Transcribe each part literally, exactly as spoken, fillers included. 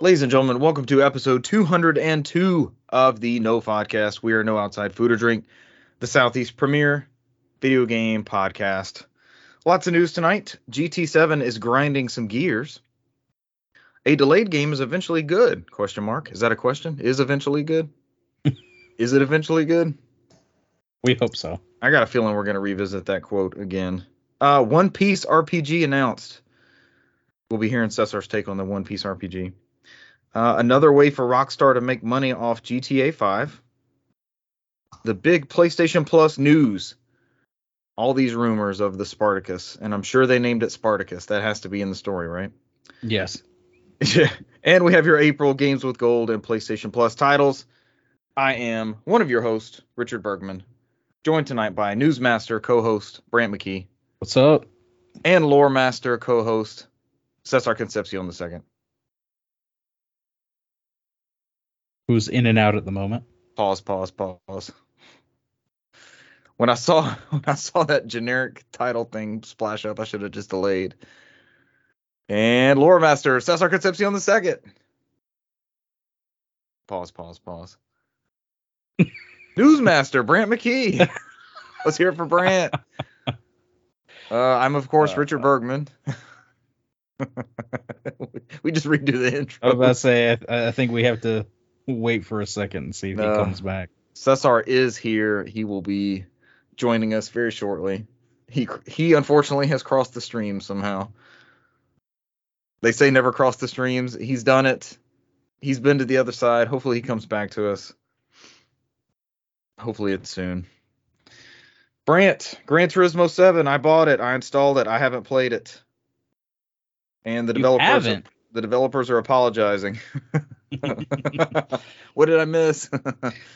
Ladies and gentlemen, welcome to episode two hundred two of the No Podcast. We are No Outside Food or Drink, the Southeast premier video game podcast. Lots of news tonight. G T A seven is grinding some gears. A delayed game is eventually good? Question mark. Is that a question? Is eventually good? Is it eventually good? We hope so. I got a feeling we're going to revisit that quote again. Uh, One Piece R P G announced. We'll be hearing Cesar's take on the One Piece R P G. Uh, another way for Rockstar to make money off G T A five. The big PlayStation Plus news. All these rumors of the Spartacus, and I'm sure they named it Spartacus. That has to be in the story, right? Yes. Yeah. And we have your April Games with Gold and PlayStation Plus titles. I am one of your hosts, Richard Bergman, joined tonight by Newsmaster co-host Brant McKee. What's up? And Lore Master co-host Cesar Concepcion the second. Who's in and out at the moment. Pause, pause, pause. When I saw when I saw that generic title thing splash up, I should have just delayed. And Lore Master, Cesar Concepcion the second. Pause, pause, pause. Newsmaster, Brant McKee. Let's hear it for Brant. Uh, I'm, of course, uh, Richard Bergman. We just redo the intro. I was about to say, I, th- I think we have to wait for a second and see if uh, he comes back. Cesar is here. He will be joining us very shortly. He he unfortunately has crossed the stream somehow. They say never cross the streams. He's done it. He's been to the other side. Hopefully he comes back to us. Hopefully it's soon. Brant, Gran Turismo seven. I bought it. I installed it. I haven't played it. And the you developers haven't. Are, the developers are apologizing. What did I miss?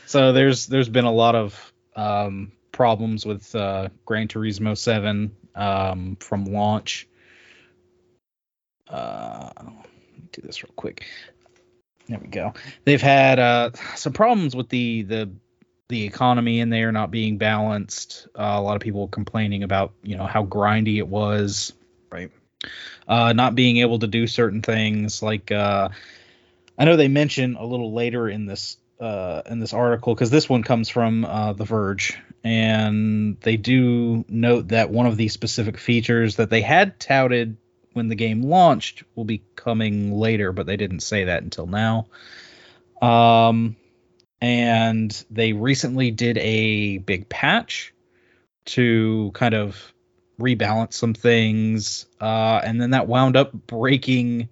So there's there's been a lot of um, problems with uh, Gran Turismo seven um, from launch. Uh, let me do this real quick. There we go. They've had uh, some problems with the the the economy in there not being balanced. Uh, a lot of people complaining about you know how grindy it was, right? Uh, not being able to do certain things like. Uh, I know they mention a little later in this uh, in this article, because this one comes from uh, The Verge, and they do note that one of the specific features that they had touted when the game launched will be coming later, but they didn't say that until now. Um, and they recently did a big patch to kind of rebalance some things, uh, and then that wound up breaking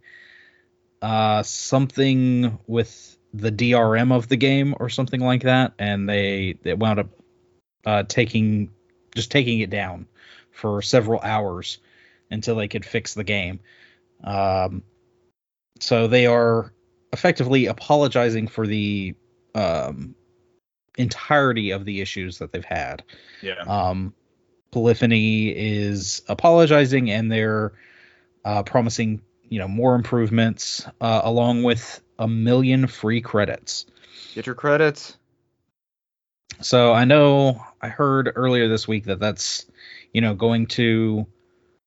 uh, something with the D R M of the game or something like that, and they, they wound up uh, taking just taking it down for several hours until they could fix the game. Um, so they are effectively apologizing for the um, entirety of the issues that they've had. Yeah. Um, Polyphony is apologizing, and they're uh, promising, you know, more improvements uh, along with a million free credits. Get your credits. So I know I heard earlier this week that that's, you know, going to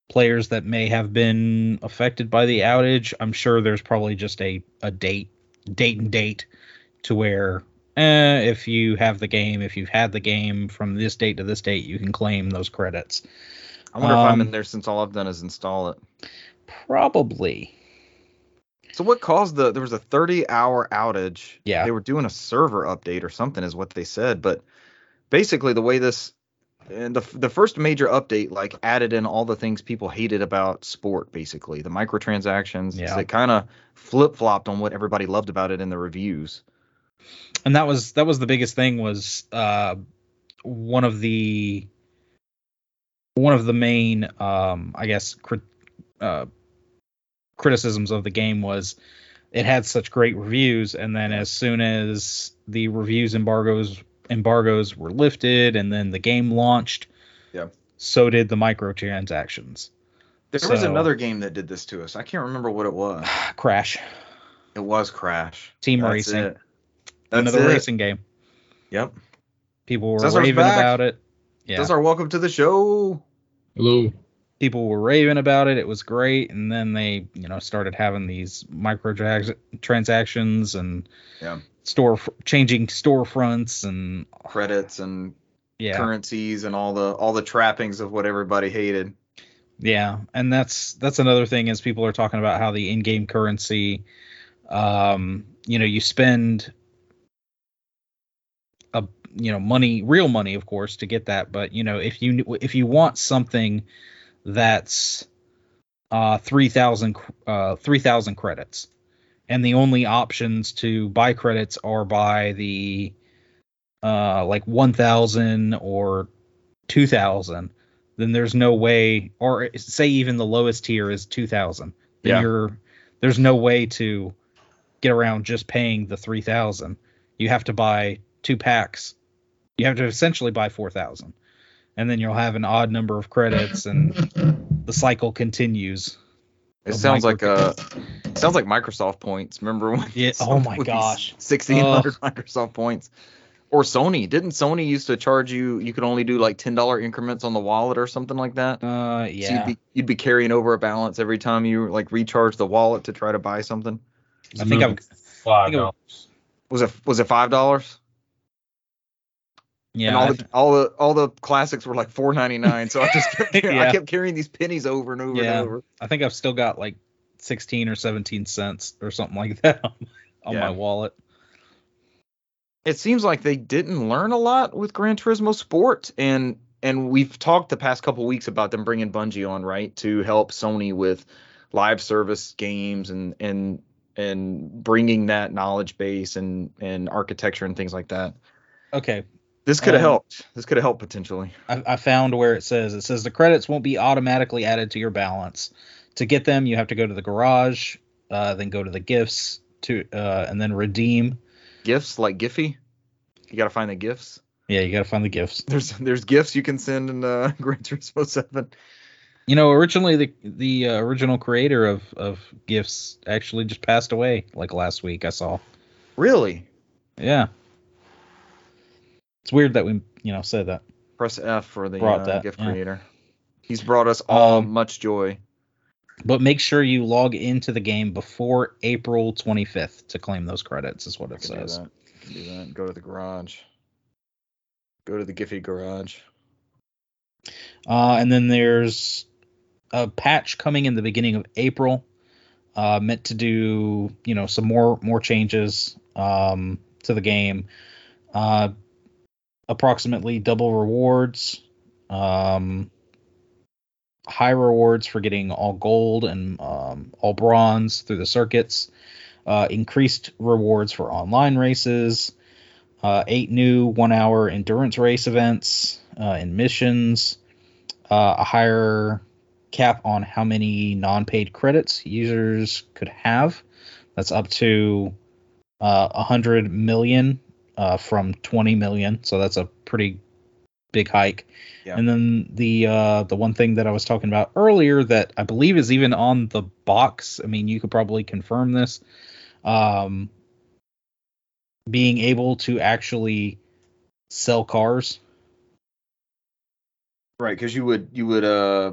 players that may have been affected by the outage. I'm sure there's probably just a, a date, date and date to where eh, if you have the game, if you've had the game from this date to this date, you can claim those credits. I wonder um, if I'm in there since all I've done is install it. Probably. So what caused the, there was a thirty hour outage. Yeah. They were doing a server update or something is what they said. But basically the way this, and the the first major update like added in all the things people hated about sport, basically the microtransactions. Yeah. It kind of flip flopped on what everybody loved about it in the reviews. And that was that was the biggest thing was uh, one of the one of the main, um, I guess, crit, uh, criticisms of the game was it had such great reviews. And then as soon as the reviews embargoes embargoes were lifted and then the game launched, yeah, so did the microtransactions. There so, was another game that did this to us. I can't remember what it was. Crash. It was Crash. Team That's Racing. It. That's another it. Racing game. Yep. People were Cesar's raving back. About it. Yeah. Cesar, welcome to the show. Hello. people were raving about it. It was great. And then they, you know, started having these microtransactions and yeah. store changing storefronts and credits and yeah. currencies and all the all the trappings of what everybody hated. Yeah. And that's that's another thing is people are talking about how the in-game currency, um, you know, you spend a, you know, money, real money, of course, to get that. But, you know, if you if you want something that's uh, three thousand uh, three thousand credits, and the only options to buy credits are by the uh, like one thousand or two thousand, then there's no way, or say even the lowest tier is two thousand. Yeah. You're, there's no way to get around just paying the three thousand. You have to buy two packs. You have to essentially buy four thousand. And then you'll have an odd number of credits, and the cycle continues. It sounds like uh, it sounds like Microsoft points. Remember when? Yeah. Oh my gosh, sixteen hundred uh, Microsoft points. Or Sony? Didn't Sony used to charge you? You could only do like ten dollar increments on the wallet or something like that. Uh, yeah. So you'd be, you'd be carrying over a balance every time you like recharge the wallet to try to buy something. I think I've five dollars. Was it was it five dollars? Yeah, and all the, all the all the classics were like four ninety-nine, so I just kept carrying, yeah. I kept carrying these pennies over and over yeah. and over. I think I've still got like sixteen or seventeen cents or something like that on, on yeah. my wallet. It seems like they didn't learn a lot with Gran Turismo Sport, and and we've talked the past couple of weeks about them bringing Bungie on, right, to help Sony with live service games and and and bringing that knowledge base and and architecture and things like that. Okay. This could have um, helped. This could have helped potentially. I, I found where it says. It says the credits won't be automatically added to your balance. To get them, you have to go to the garage, uh, then go to the gifts, to uh, and then redeem. Gifts like Giphy? You got to find the gifts? Yeah, you got to find the gifts. There's there's gifts you can send in uh, Gran Turismo seven. You know, originally the the uh, original creator of, of gifts actually just passed away like last week I saw. Really? Yeah. It's weird that we, you know, said that. Press F for the uh, that, gift yeah. creator. He's brought us all um, much joy. But make sure you log into the game before April twenty-fifth to claim those credits, is what it I can says. Do that. I can do that. Go to the garage. Go to the Giphy garage. Uh, and then there's a patch coming in the beginning of April, uh, meant to do, you know, some more more changes um, to the game. Uh, Approximately double rewards, um, high rewards for getting all gold and um, all bronze through the circuits, uh, increased rewards for online races, uh, eight new one-hour endurance race events uh, and missions, uh, a higher cap on how many non-paid credits users could have. That's up to uh, one hundred million. Uh, from twenty million, so that's a pretty big hike. Yeah. And then the uh, the one thing that I was talking about earlier that I believe is even on the box. I mean, you could probably confirm this. Um, being able to actually sell cars, right? Because you would you would uh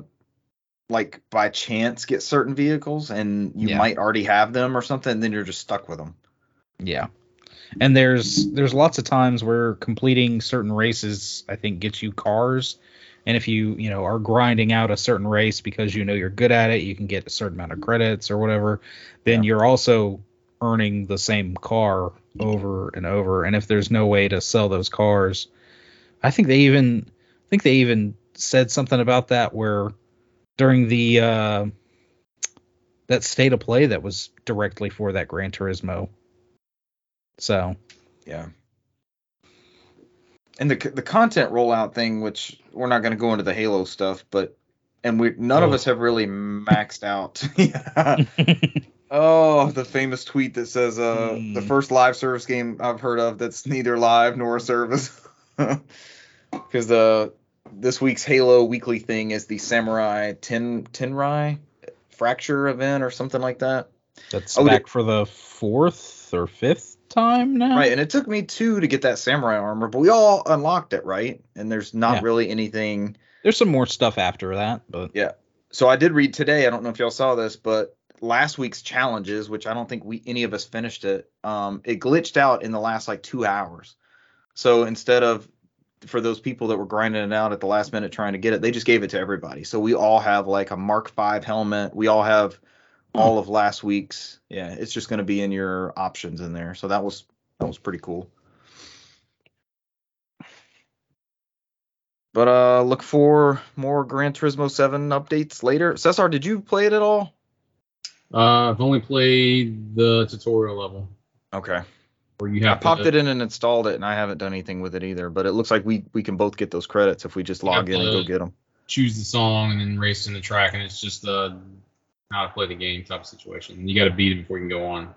like by chance get certain vehicles, and you yeah. might already have them or something, and then you're just stuck with them. Yeah. And there's there's lots of times where completing certain races, I think, gets you cars. And if you, you know, are grinding out a certain race because you know you're good at it, you can get a certain amount of credits or whatever, then yeah. you're also earning the same car over and over. And if there's no way to sell those cars, I think they even I think they even said something about that where during the uh, that state of play that was directly for that Gran Turismo. So, yeah. And the the content rollout thing, which we're not going to go into the Halo stuff, but and we none oh. of us have really maxed out. Oh, the famous tweet that says uh, mm. the first live service game I've heard of that's neither live nor a service. Because the this week's Halo weekly thing is the Samurai Ten Tenrai Fracture event or something like that. That's oh, back it, for the fourth or fifth. Time now, right? And it took me two to get that samurai armor, but we all unlocked it, right? And there's not yeah. really anything. There's some more stuff after that, but yeah, So I did read today, I don't know if y'all saw this, but last week's challenges, which I don't think we any of us finished it, um, it glitched out in the last like two hours. So instead of for those people that were grinding it out at the last minute trying to get it, they just gave it to everybody. So we all have like a Mark five helmet. We all have all of last week's. Yeah, it's just going to be in your options in there. So that was that was pretty cool. But uh, look for more Gran Turismo seven updates later. Cesar, did you play it at all? Uh, I've only played the tutorial level. Okay. Where you have I popped to, it in and installed it, and I haven't done anything with it either. But it looks like we, we can both get those credits if we just log in and go get them. Choose the song and then race in the track, and it's just uh, how to play the game type of situation. You got to beat it before you can go on.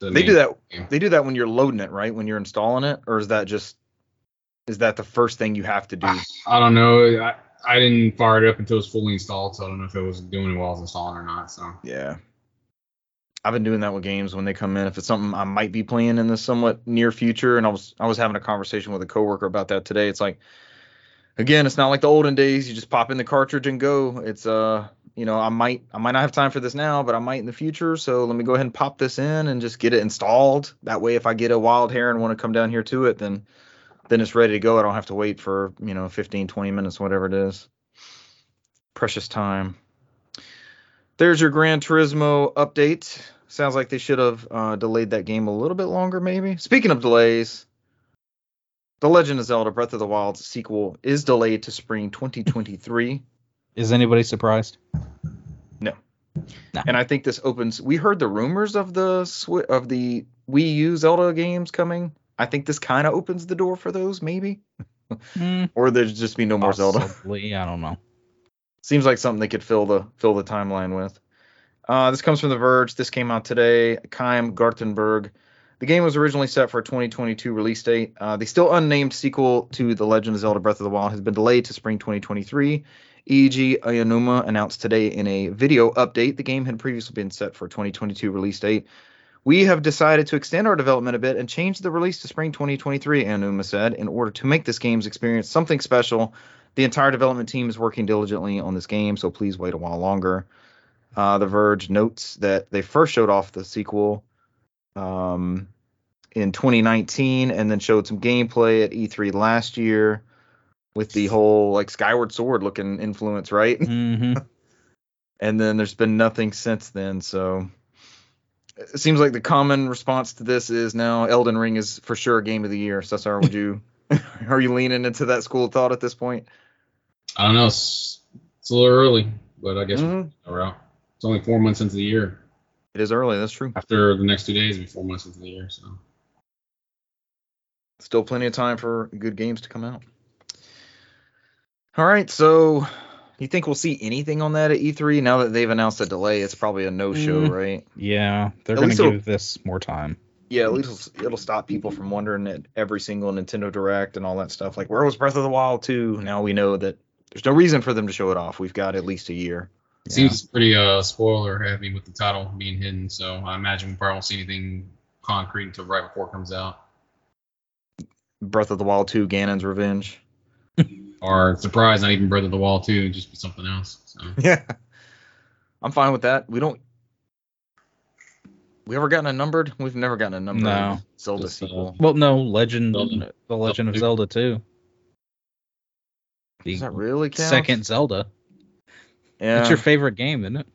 The they do that. Game. They do that when you're loading it, right? When you're installing it, or is that just is that the first thing you have to do? I, I don't know. I, I didn't fire it up until it was fully installed, so I don't know if it was doing it while I was installing or not. So yeah. I've been doing that with games when they come in. If it's something I might be playing in the somewhat near future, and I was I was having a conversation with a coworker about that today. It's like, again, it's not like the olden days. You just pop in the cartridge and go. It's uh, you know, I might I might not have time for this now, but I might in the future. So let me go ahead and pop this in and just get it installed. That way, if I get a wild hair and want to come down here to it, then then it's ready to go. I don't have to wait for you know fifteen, twenty minutes, whatever it is. Precious time. There's your Gran Turismo update. Sounds like they should have uh, delayed that game a little bit longer, maybe. Speaking of delays, The Legend of Zelda Breath of the Wild's sequel is delayed to spring twenty twenty-three. Is anybody surprised? No. Nah. And I think this opens... We heard the rumors of the of the Wii U Zelda games coming. I think this kind of opens the door for those, maybe. Mm. Or there'd just be no more Possibly, Zelda. I don't know. Seems like something they could fill the fill the timeline with. Uh, this comes from The Verge. This came out today. Chaim Gartenberg. The game was originally set for a twenty twenty-two release date. Uh, the still unnamed sequel to The Legend of Zelda Breath of the Wild has been delayed to spring twenty twenty-three. Eiji Aonuma announced today in a video update the game had previously been set for a twenty twenty-two release date. We have decided to extend our development a bit and change the release to spring twenty twenty-three, Aonuma said, in order to make this game's experience something special. The entire development team is working diligently on this game, so please wait a while longer. Uh, The Verge notes that they first showed off the sequel um, in twenty nineteen and then showed some gameplay at E three last year with the whole like Skyward Sword looking influence, right? Mm-hmm. And then there's been nothing since then, so it seems like the common response to this is now Elden Ring is for sure a game of the year. Cesar, would you? Are you leaning into that school of thought at this point? I don't know. It's, it's a little early, but I guess mm-hmm. we're out. It's only four months into the year. It is early. That's true. After the next two days, it'll be four months into the year. So, still plenty of time for good games to come out. All right. So, you think we'll see anything on that at E three now that they've announced a delay? It's probably a no-show, mm-hmm. right? Yeah, they're going to give this more time. Yeah, at least it'll, it'll stop people from wondering at every single Nintendo Direct and all that stuff. Like, where was Breath of the Wild two? Now we know that there's no reason for them to show it off. We've got at least a year. It yeah. seems pretty uh, spoiler-heavy with the title being hidden, so I imagine we probably won't see anything concrete until right before it comes out. Breath of the Wild two, Ganon's Revenge. Or, surprise, not even Breath of the Wild two, it'd just be something else. So. Yeah, I'm fine with that. We don't... We ever gotten a numbered? We've never gotten a numbered no. Zelda Just, sequel. Uh, well, no, Legend, Zelda. The Legend of Zelda two. Does that really count? Second Zelda. Yeah. That's your favorite game, isn't it?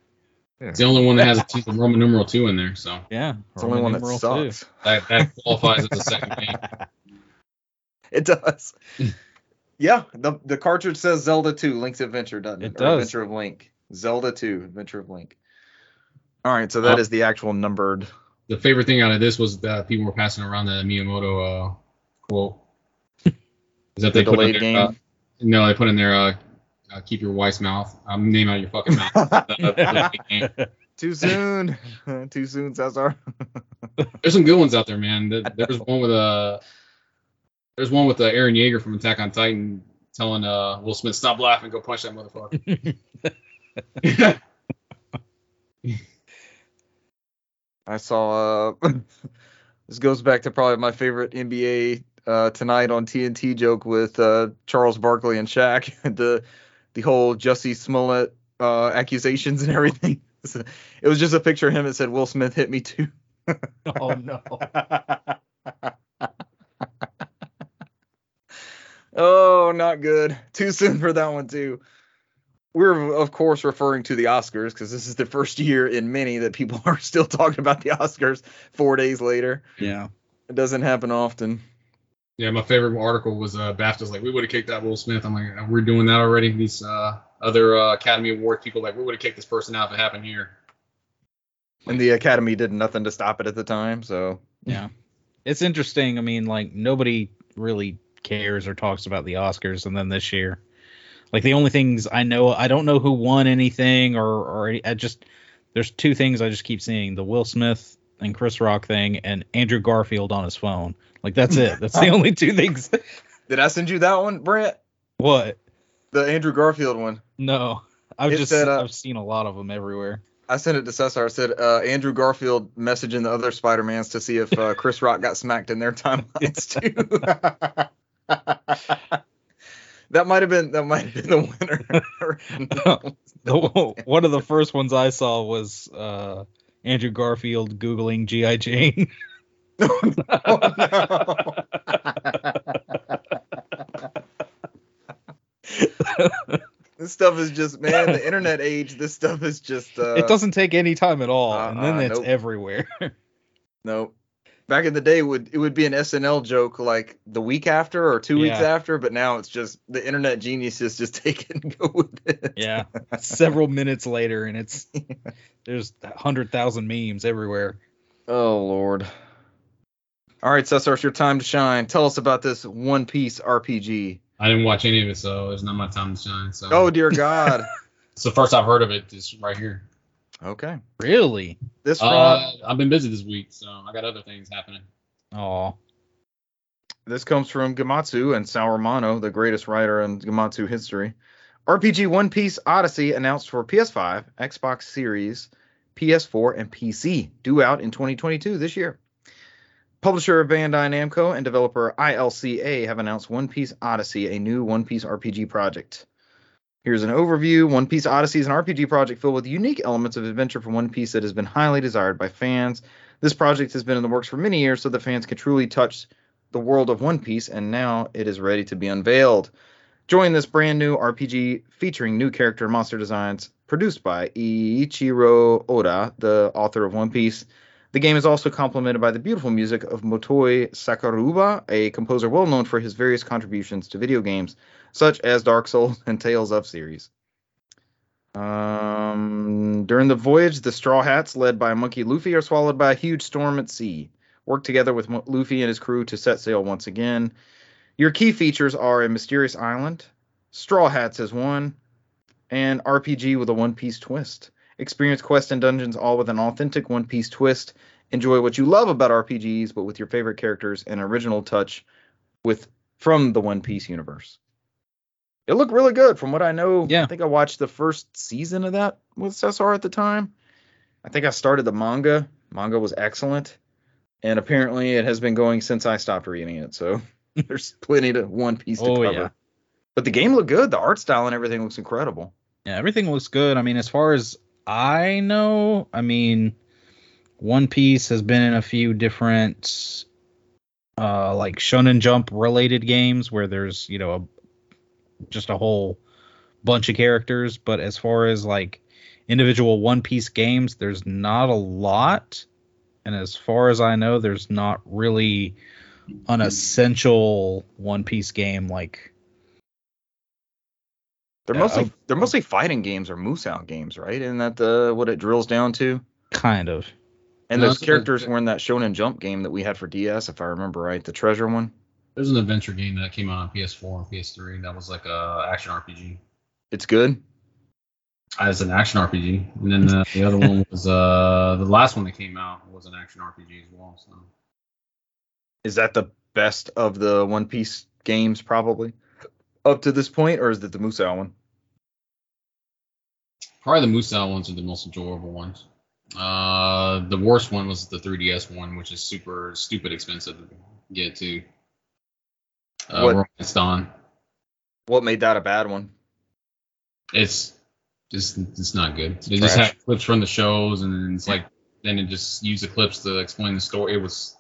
It's the only one that has a two, Roman numeral two in there, so. Yeah, it's the only one that sucks. Two. That, that qualifies as a second game. It does. Yeah, the the cartridge says Zelda two, Link's Adventure, doesn't it? It does. Or Adventure of Link. Zelda two, Adventure of Link. All right, so that um, is the actual numbered. The favorite thing out of this was that people were passing around the Miyamoto uh, quote. Is that they put in their, game? Uh, no, they put in there, uh, uh, keep your wife's mouth, um, name out of your fucking mouth. uh, Too soon. Too soon, Cesar. There's some good ones out there, man. There, there's one with uh, there's one with uh, Aaron Yeager from Attack on Titan telling uh, Will Smith, stop laughing, go punch that motherfucker. I saw, uh, this goes back to probably my favorite N B A uh, Tonight on T N T joke with uh, Charles Barkley and Shaq. The the whole Jussie Smollett uh, accusations and everything. It was just a picture of him that said, Will Smith hit me too. Oh, no. Oh, not good. Too soon for that one, too. We're, of course, referring to the Oscars because this is the first year in many that people are still talking about the Oscars four days later. Yeah. It doesn't happen often. Yeah, my favorite article was uh, BAFTA's like, we would have kicked out Will Smith. I'm like, we're doing that already. These uh, other uh, Academy Award people like, we would have kicked this person out if it happened here. And the Academy did nothing to stop it at the time, so. Yeah. It's interesting. I mean, like, nobody really cares or talks about the Oscars, and then this year. Like, the only things I know, I don't know who won anything, or, or I just, there's two things I just keep seeing, the Will Smith and Chris Rock thing, and Andrew Garfield on his phone. Like, that's it. That's the only two things. Did I send you that one, Brent? What? The Andrew Garfield one. No. I've it just said, uh, I've seen a lot of them everywhere. I sent it to Cesar. I said, uh, Andrew Garfield messaging the other Spider-Mans to see if uh, Chris Rock got smacked in their timelines, too. That might have been that might have been the winner. the, one of the first ones I saw was uh, Andrew Garfield googling G I. Jane. No, no, no. This stuff is just, man, the internet age. This stuff is just. Uh, it doesn't take any time at all, uh, and then uh, it's nope. everywhere. Nope. Back in the day, would it would be an S N L joke like the week after or two yeah. weeks after, but now it's just the internet geniuses just take it and go with it. Yeah, several minutes later, and it's yeah. there's one hundred thousand memes everywhere. Oh, Lord. All right, Cesar, it's your time to shine. Tell us about this One Piece R P G. I didn't watch any of it, so it's not my time to shine. So. Oh, dear God. It's the first I've heard of it. It's right here. Okay. Really? This from, uh, I've been busy this week, so I got other things happening. Oh. This comes from Gamatsu and Sal Romano, the greatest writer in Gamatsu history. R P G One Piece Odyssey announced for P S five, Xbox Series, P S four, and P C, due out in twenty twenty-two this year. Publisher Bandai Namco and developer I L C A have announced One Piece Odyssey, a new One Piece R P G project. Here's an overview. One Piece Odyssey is an R P G project filled with unique elements of adventure from One Piece that has been highly desired by fans. This project has been in the works for many years, so the fans can truly touch the world of One Piece, and now it is ready to be unveiled. Join this brand new R P G featuring new character and monster designs produced by Eiichiro Oda, the author of One Piece. The game is also complemented by the beautiful music of Motoi Sakuraba, a composer well known for his various contributions to video games, such as Dark Souls and Tales of series. Um, during the voyage, the Straw Hats, led by Monkey Luffy, are swallowed by a huge storm at sea. Work together with Luffy and his crew to set sail once again. Your key features are a mysterious island, Straw Hats as one, and R P G with a One Piece twist. Experience quests and dungeons all with an authentic One Piece twist. Enjoy what you love about R P Gs, but with your favorite characters and original touch with from the One Piece universe. It looked really good from what I know. Yeah. I think I watched the first season of that with Cesar at the time. I think I started the manga. Manga was excellent. And apparently it has been going since I stopped reading it. So there's plenty to One Piece to oh, cover. Yeah. But the game looked good. The art style and everything looks incredible. Yeah, everything looks good. I mean, as far as I know, I mean, One Piece has been in a few different, uh, like Shonen Jump related games where there's, you know, a, just a whole bunch of characters. But as far as like individual One Piece games, there's not a lot. And as far as I know, there's not really an essential One Piece game like. They're mostly uh, they're mostly fighting games or Musou games, right? Isn't that the, what it drills down to? Kind of. And no, those characters a, were in that Shonen Jump game that we had for D S, if I remember right, the Treasure one. There's an adventure game that came out on P S four and P S three that was like a action R P G. It's good. As an action R P G, and then the, the other one was uh the last one that came out was an action R P G as well. So. Is that the best of the One Piece games, probably? Up to this point, or is it the Musou one? Probably the Musou ones are the most enjoyable ones. Uh, the worst one was the three D S one, which is super stupid expensive to get to. Uh, what, Romance Dawn. What made that a bad one? It's just it's not good. They Trash. Just had clips from the shows, and then it's like then it just used the clips to explain the story. It was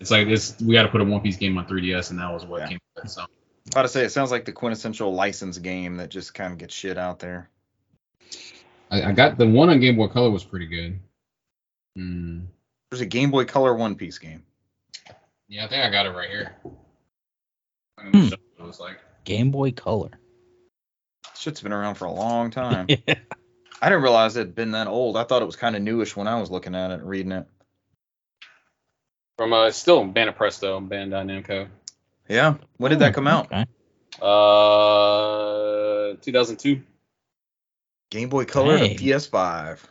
it's like this we got to put a One Piece game on three D S, and that was what yeah. came with it. So. I was about to say, it sounds like the quintessential license game that just kind of gets shit out there. I, I got the one on Game Boy Color was pretty good. Mm. There's a Game Boy Color One Piece game. Yeah, I think I got it right here. I don't know what it was like. Game Boy Color. Shit's been around for a long time. yeah. I didn't realize it had been that old. I thought it was kind of newish when I was looking at it and reading it. From uh, still Bandapresto, Bandai Namco. Yeah. When did oh, that come out? Okay. Uh, two thousand two. Game Boy Color hey. to P S five.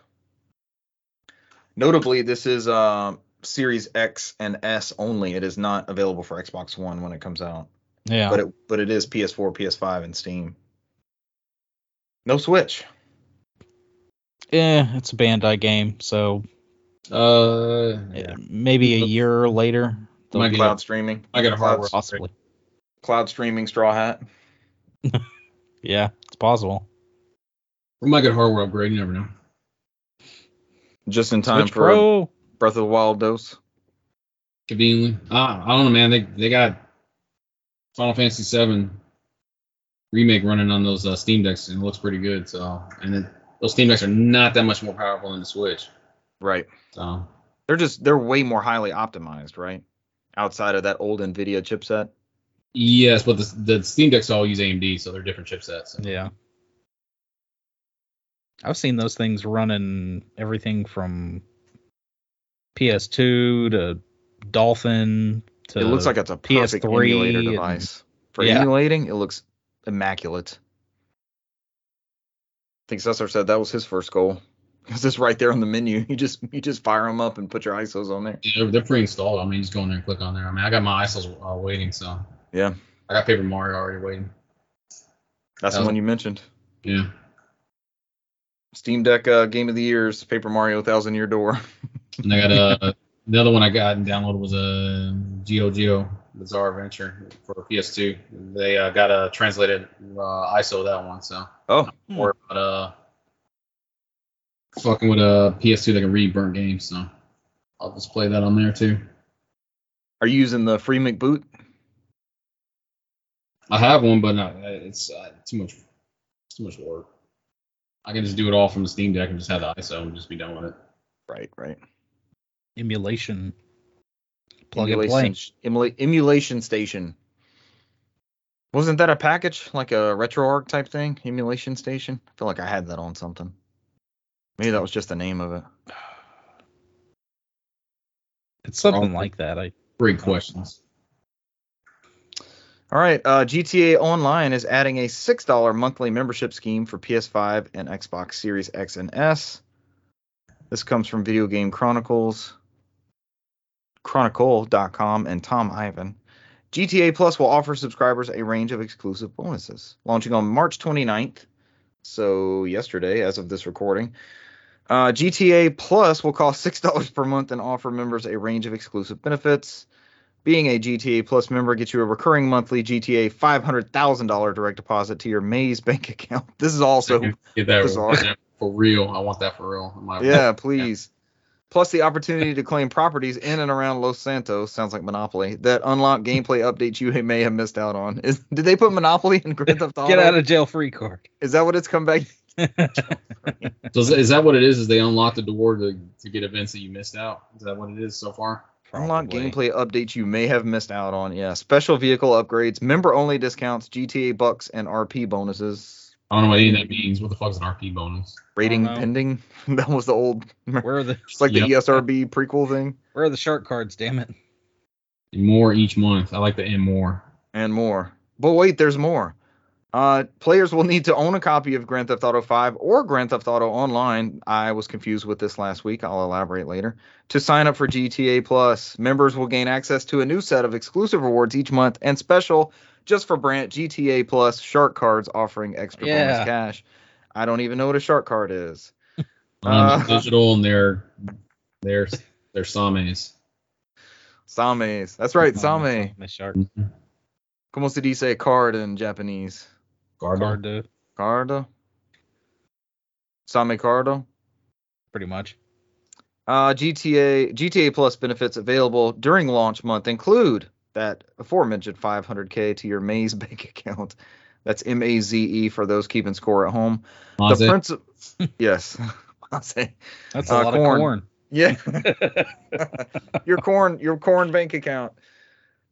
Notably, this is uh, Series X and S only. It is not available for Xbox One when it comes out. Yeah. But it but it is P S four, P S five, and Steam. No Switch. Yeah, it's a Bandai game, so uh, yeah. maybe a year later. Cloud get, streaming. I got a hardware. Possibly. Cloud streaming, Straw Hat. yeah, it's possible. We might get a hardware upgrade. You never know. Just in time Switch for Pro. A Breath of the Wild dose. Conveniently. Uh, I don't know, man. They they got Final Fantasy seven remake running on those uh, Steam Decks, and it looks pretty good. So, and then those Steam Decks are not that much more powerful than the Switch. Right. So they're just they're way more highly optimized, right? Outside of that old NVIDIA chipset? Yes, but the, the Steam Decks all use A M D, so they're different chipsets. So. Yeah. I've seen those things running everything from P S two to Dolphin to P S three. It looks like it's a perfect P S three emulator device. And, For yeah. emulating, it looks immaculate. I think Cesar said that was his first goal. Because it's right there on the menu. You just you just fire them up and put your I S Os on there. Yeah, they're pre-installed. I mean, you just go in there and click on there. I mean, I got my I S Os uh, waiting, so. Yeah. I got Paper Mario already waiting. That's that the was, one you mentioned. Yeah. Steam Deck uh, Game of the Year's Paper Mario Thousand Year Door. and I got uh, the other one I got and downloaded was a uh, Geo Geo Bizarre Adventure for P S two. They uh, got a translated uh, I S O that one, so. Oh. Hmm. Or about uh. Fucking with a P S two that can read burnt games, so I'll just play that on there too. Are you using the free McBoot? I have one, but no, it's uh, too much. It's too much work. I can just do it all from the Steam Deck and just have the I S O and just be done with it. Right, right. Emulation. Plug emulation, and play. Emula- emulation station. Wasn't that a package like a RetroArch type thing? Emulation station. I feel like I had that on something. Maybe that was just the name of it. It's something like that. I Great questions. All right. Uh, G T A Online is adding a six dollars monthly membership scheme for P S five and Xbox Series X and S. This comes from Video Game Chronicles, Chronicle dot com, and Tom Ivan. G T A Plus will offer subscribers a range of exclusive bonuses. Launching on March twenty-ninth. So yesterday, as of this recording, uh, G T A Plus will cost six dollars per month and offer members a range of exclusive benefits. Being a G T A Plus member gets you a recurring monthly G T A five hundred thousand dollars direct deposit to your Maze Bank account. This is also Get that bizarre. Real. For real. I want that for real. My yeah, real. please. Yeah. Plus the opportunity to claim properties in and around Los Santos, sounds like Monopoly, that unlock gameplay updates you may have missed out on. Is, did they put Monopoly in Grand Theft Auto? Get out of jail free card. Is that what it's come back? so is, is that what it is? Is they unlock the door to, to get events that you missed out? Is that what it is so far? Probably. Unlock gameplay updates you may have missed out on, yeah. Special vehicle upgrades, member-only discounts, G T A bucks, and R P bonuses. I don't know what any of that means. What the fuck's an R P bonus? Rating pending? That was the old... Where are the, it's like yep. the E S R B prequel thing. Where are the shark cards, damn it? More each month. I like the and more. And more. But wait, there's more. Uh, players will need to own a copy of Grand Theft Auto five or Grand Theft Auto Online. I was confused with this last week. I'll elaborate later. To sign up for G T A Plus, members will gain access to a new set of exclusive rewards each month and special... Just for Brant, G T A Plus shark cards offering extra yeah. bonus cash. I don't even know what a shark card is. Um, uh, digital and their their their sames. Sames, that's right, same. The shark. Como se dice card in Japanese? Cardo. Cardo. Cardo. San Ricardo? Pretty much. Uh, G T A G T A Plus benefits available during launch month include that aforementioned five hundred K to your Maze Bank account. That's M A Z E for those keeping score at home. Maze. The principal, yes, Maze. That's a uh, lot corn. of corn. Yeah, your corn, your corn bank account.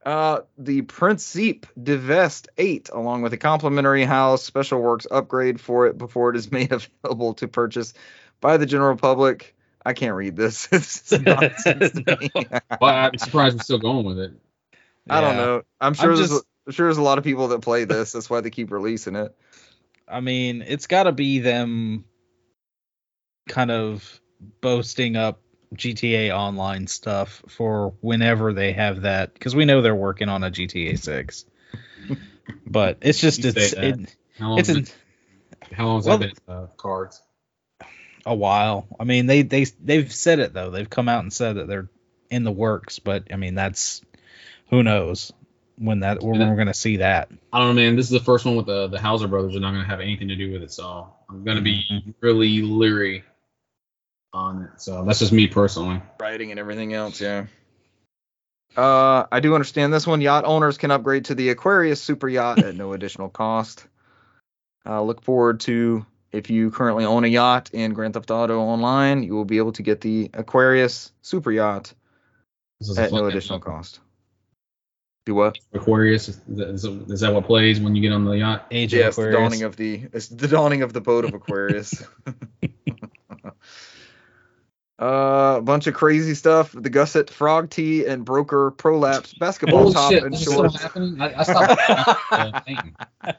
Uh, the Principe Divest eight, along with a complimentary house special works upgrade for it before it is made available to purchase by the general public. I can't read this. It's nonsense to me. Well, I'm surprised we're still going with it. Yeah. I don't know. I'm sure I'm there's just, I'm sure there's a lot of people that play this. That's why they keep releasing it. I mean, it's got to be them kind of boasting up G T A Online stuff for whenever they have that, because we know they're working on a G T A six. But it's just it's it, how long it's an, how long's well, that been? Uh, cards. A while. I mean, they they they've said it though. They've come out and said that they're in the works. But I mean, that's who knows when that when that, we're gonna see that. I don't know, man. This is the first one with the the Hauser brothers. They're not gonna have anything to do with it, so I'm gonna mm-hmm. be really leery on it. So that's just me personally. Writing and everything else, yeah. Uh, I do understand this one. Yacht owners can upgrade to the Aquarius Super Yacht at no additional cost. Uh, look forward to. If you currently own a yacht in Grand Theft Auto Online, you will be able to get the Aquarius Super Yacht at no additional cost. Do what? Aquarius is that, is that what plays when you get on the yacht? Age yes, Aquarius. the dawning of the it's the dawning of the boat of Aquarius. Uh, a bunch of crazy stuff. The Gusset Frog Tee and Broker Prolapse basketball oh, top shit. and shorts. I, I stopped. uh,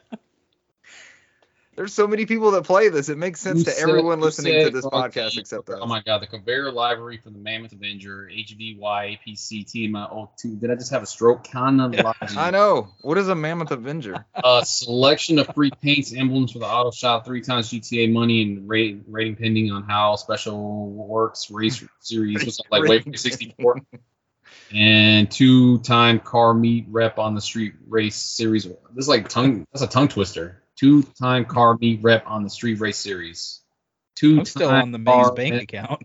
There's so many people that play this. It makes sense to everyone listening to this podcast except us. Oh, my God. The Conveyor Library for the Mammoth Avenger, H V Y A P C T, my old two. Did I just have a stroke? Conology. I know. What is a Mammoth Avenger? A selection of free paints, emblems for the auto shop, three times G T A money, and rate, rating pending on how special works, race series, what's like Wave sixty-four. And two-time car meet rep on the street race series. This is like tongue. That's a tongue twister. Two-time car meet rep on the street race series. Two. I'm still on the Maze Bank rep. account.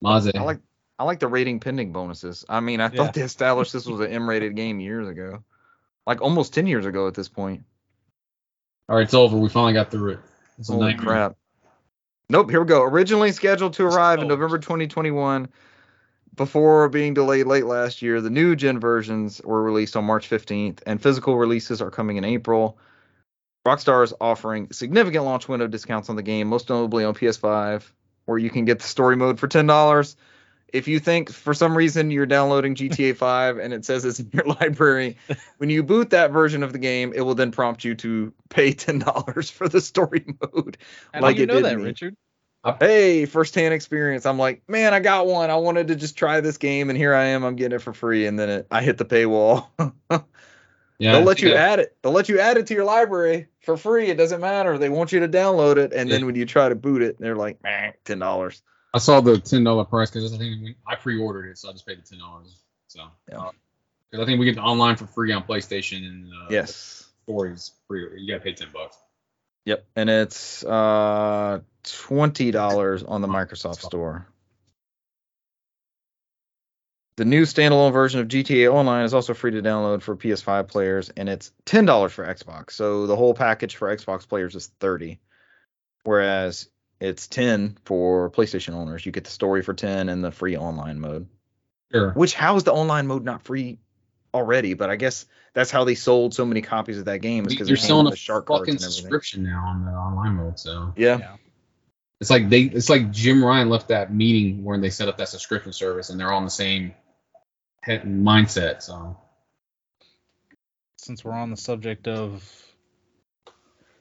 Maze. I like. I like the rating pending bonuses. I mean, I yeah. thought they established this was an M-rated game years ago, like almost ten years ago at this point. All right, it's over. We finally got through it. It's a Holy crap. Nope. Here we go. Originally scheduled to arrive oh. in November twenty twenty-one. Before being delayed late last year, the new gen versions were released on March fifteenth, and physical releases are coming in April. Rockstar is offering significant launch window discounts on the game, most notably on P S five, where you can get the story mode for ten dollars. If you think for some reason you're downloading G T A five and it says it's in your library, when you boot that version of the game, it will then prompt you to pay ten dollars for the story mode. How like do you know that, me. Richard? Hey, first-hand experience. I'm like, man, I got one. I wanted to just try this game, and here I am. I'm getting it for free, and then it, I hit the paywall. yeah, They'll let you yeah. add it. They'll let you add it to your library for free. It doesn't matter. They want you to download it, and yeah. then when you try to boot it, they're like, eh, ten dollars. I saw the ten dollars price because I think I pre-ordered it, so I just paid the ten dollars. So, because yeah. uh, I think we get the online for free on PlayStation, and uh, yes, stories free. You gotta pay ten bucks. Yep, and it's uh, twenty dollars on the Microsoft Store. The new standalone version of G T A Online is also free to download for P S five players, and it's ten dollars for Xbox. So the whole package for Xbox players is thirty dollars, whereas it's ten dollars for PlayStation owners. You get the story for ten dollars and the free online mode. Sure. Which, how is the online mode not free already? But I guess that's how they sold so many copies of that game, is because they're selling a shark fucking subscription now on the online mode. So yeah. yeah, it's like they, it's like Jim Ryan left that meeting when they set up that subscription service, and they're all in the same head and mindset. So since we're on the subject of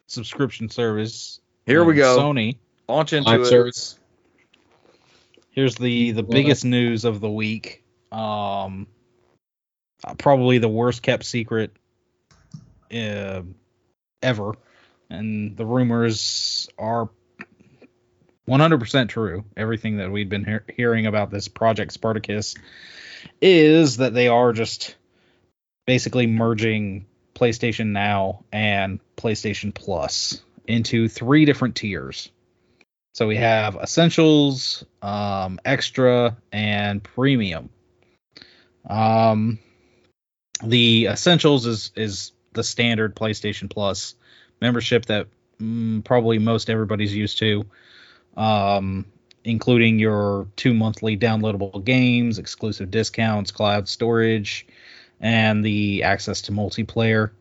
subscription service, here we go. Sony launch into Live it. Service. Here's the the well, biggest news of the week. Um. Uh, probably the worst kept secret uh, ever, and the rumors are one hundred percent true. Everything that we've been he- hearing about this Project Spartacus is that they are just basically merging PlayStation Now and PlayStation Plus into three different tiers. So we have Essentials, um, Extra, and Premium. Um, the Essentials is is the standard PlayStation Plus membership that mm, probably most everybody's used to, um, including your two monthly downloadable games, exclusive discounts, cloud storage, and the access to multiplayer.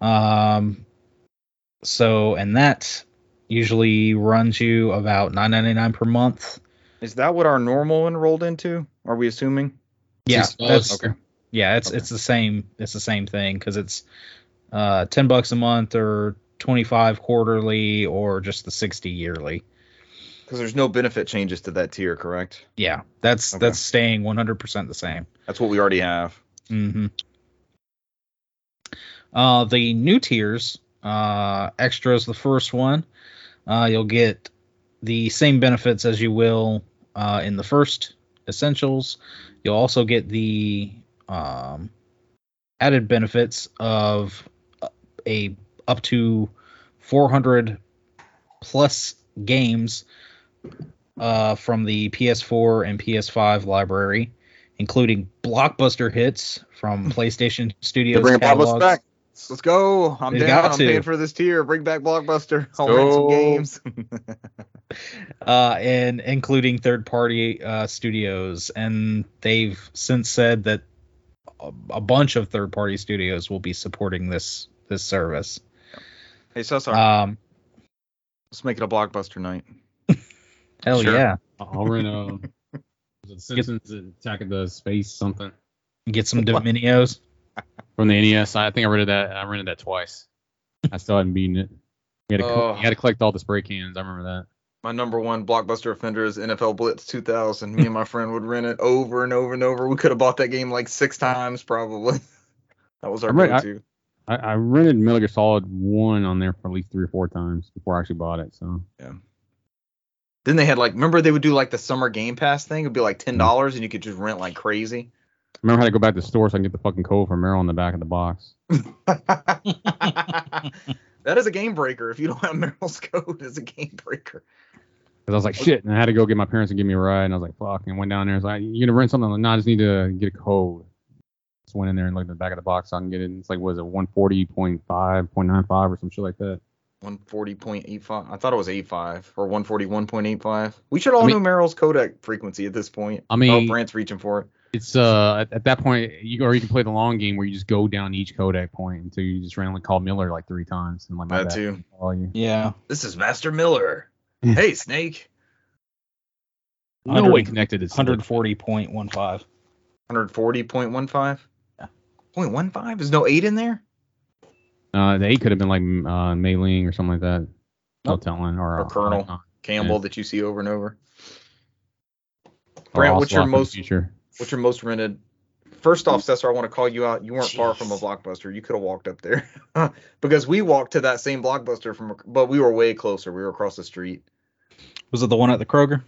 Um, so, and that usually runs you about nine ninety-nine per month. Is that what our normal enrolled into? Are we assuming? Yeah, that's, okay. Yeah, it's okay. It's the same. It's the same thing because it's uh, ten bucks a month or twenty five quarterly or just the sixty yearly. Because there's no benefit changes to that tier, correct? Yeah, that's okay. That's staying one hundred percent the same. That's what we already have. Mm-hmm. Uh, the new tiers, uh, Extra is the first one. Uh, you'll get the same benefits as you will uh, in the first Essentials. You'll also get the um, added benefits of a up to four hundred plus games uh, from the P S four and P S five library, including blockbuster hits from PlayStation Studios. Bring Blockbuster back. Let's go. I'm down. I'm to. paying for this tier. Bring back Blockbuster. I'll rent some games. uh, and including third-party uh, studios. And they've since said that a, a bunch of third-party studios will be supporting this this service. Hey, Cesar. Um, let's make it a Blockbuster night. Hell sure. Yeah. I'll rent a Simpsons Attack of the Space something. Get some Dominios. From the N E S, I think I rented that. I rented that twice. I still hadn't beaten it. You had, to, uh, you had to collect all the spray cans. I remember that. My number one blockbuster offender is N F L Blitz two thousand. Me and my friend would rent it over and over and over. We could have bought that game like six times probably. That was our go-to. I, I, I rented Metal Gear Solid one on there for at least three or four times before I actually bought it. So yeah. Then they had like, remember they would do like the summer Game Pass thing. It'd be like ten dollars mm-hmm. and you could just rent like crazy. Remember how to go back to the store so I can get the fucking code from Meryl in the back of the box. That is a game breaker. If you don't have Meryl's code, it's a game breaker. Because I was like, shit, and I had to go get my parents to give me a ride, and I was like, fuck, and went down there and was like, you're going to rent something? I'm like, no, I just need to get a code. Just went in there and looked at the back of the box so I can get it. It's like, what is it, one forty point five point nine five or some shit like that? one forty point eight five. I thought it was eighty-five or one forty-one point eight five. We should all I mean, know Meryl's codec frequency at this point. I mean, oh, Brant's reaching for it. It's uh at, at that point you or you can play the long game where you just go down each codec point until you just randomly call Miller like three times and like that too. You. Yeah. This is Master Miller. Hey Snake. No way connected. It's one forty point one five. one forty point one five. Yeah. point one five is no eight in there. Uh, the eight could have been like uh, Mei Ling or something like that. No nope. telling or, or uh, Colonel uh, Campbell yeah. that you see over and over. Brant, what's your most future? What's your most rented? First off, Cesar, I want to call you out. You weren't Jeez. far from a Blockbuster. You could have walked up there because we walked to that same Blockbuster from, but we were way closer. We were across the street. Was it the one at the Kroger?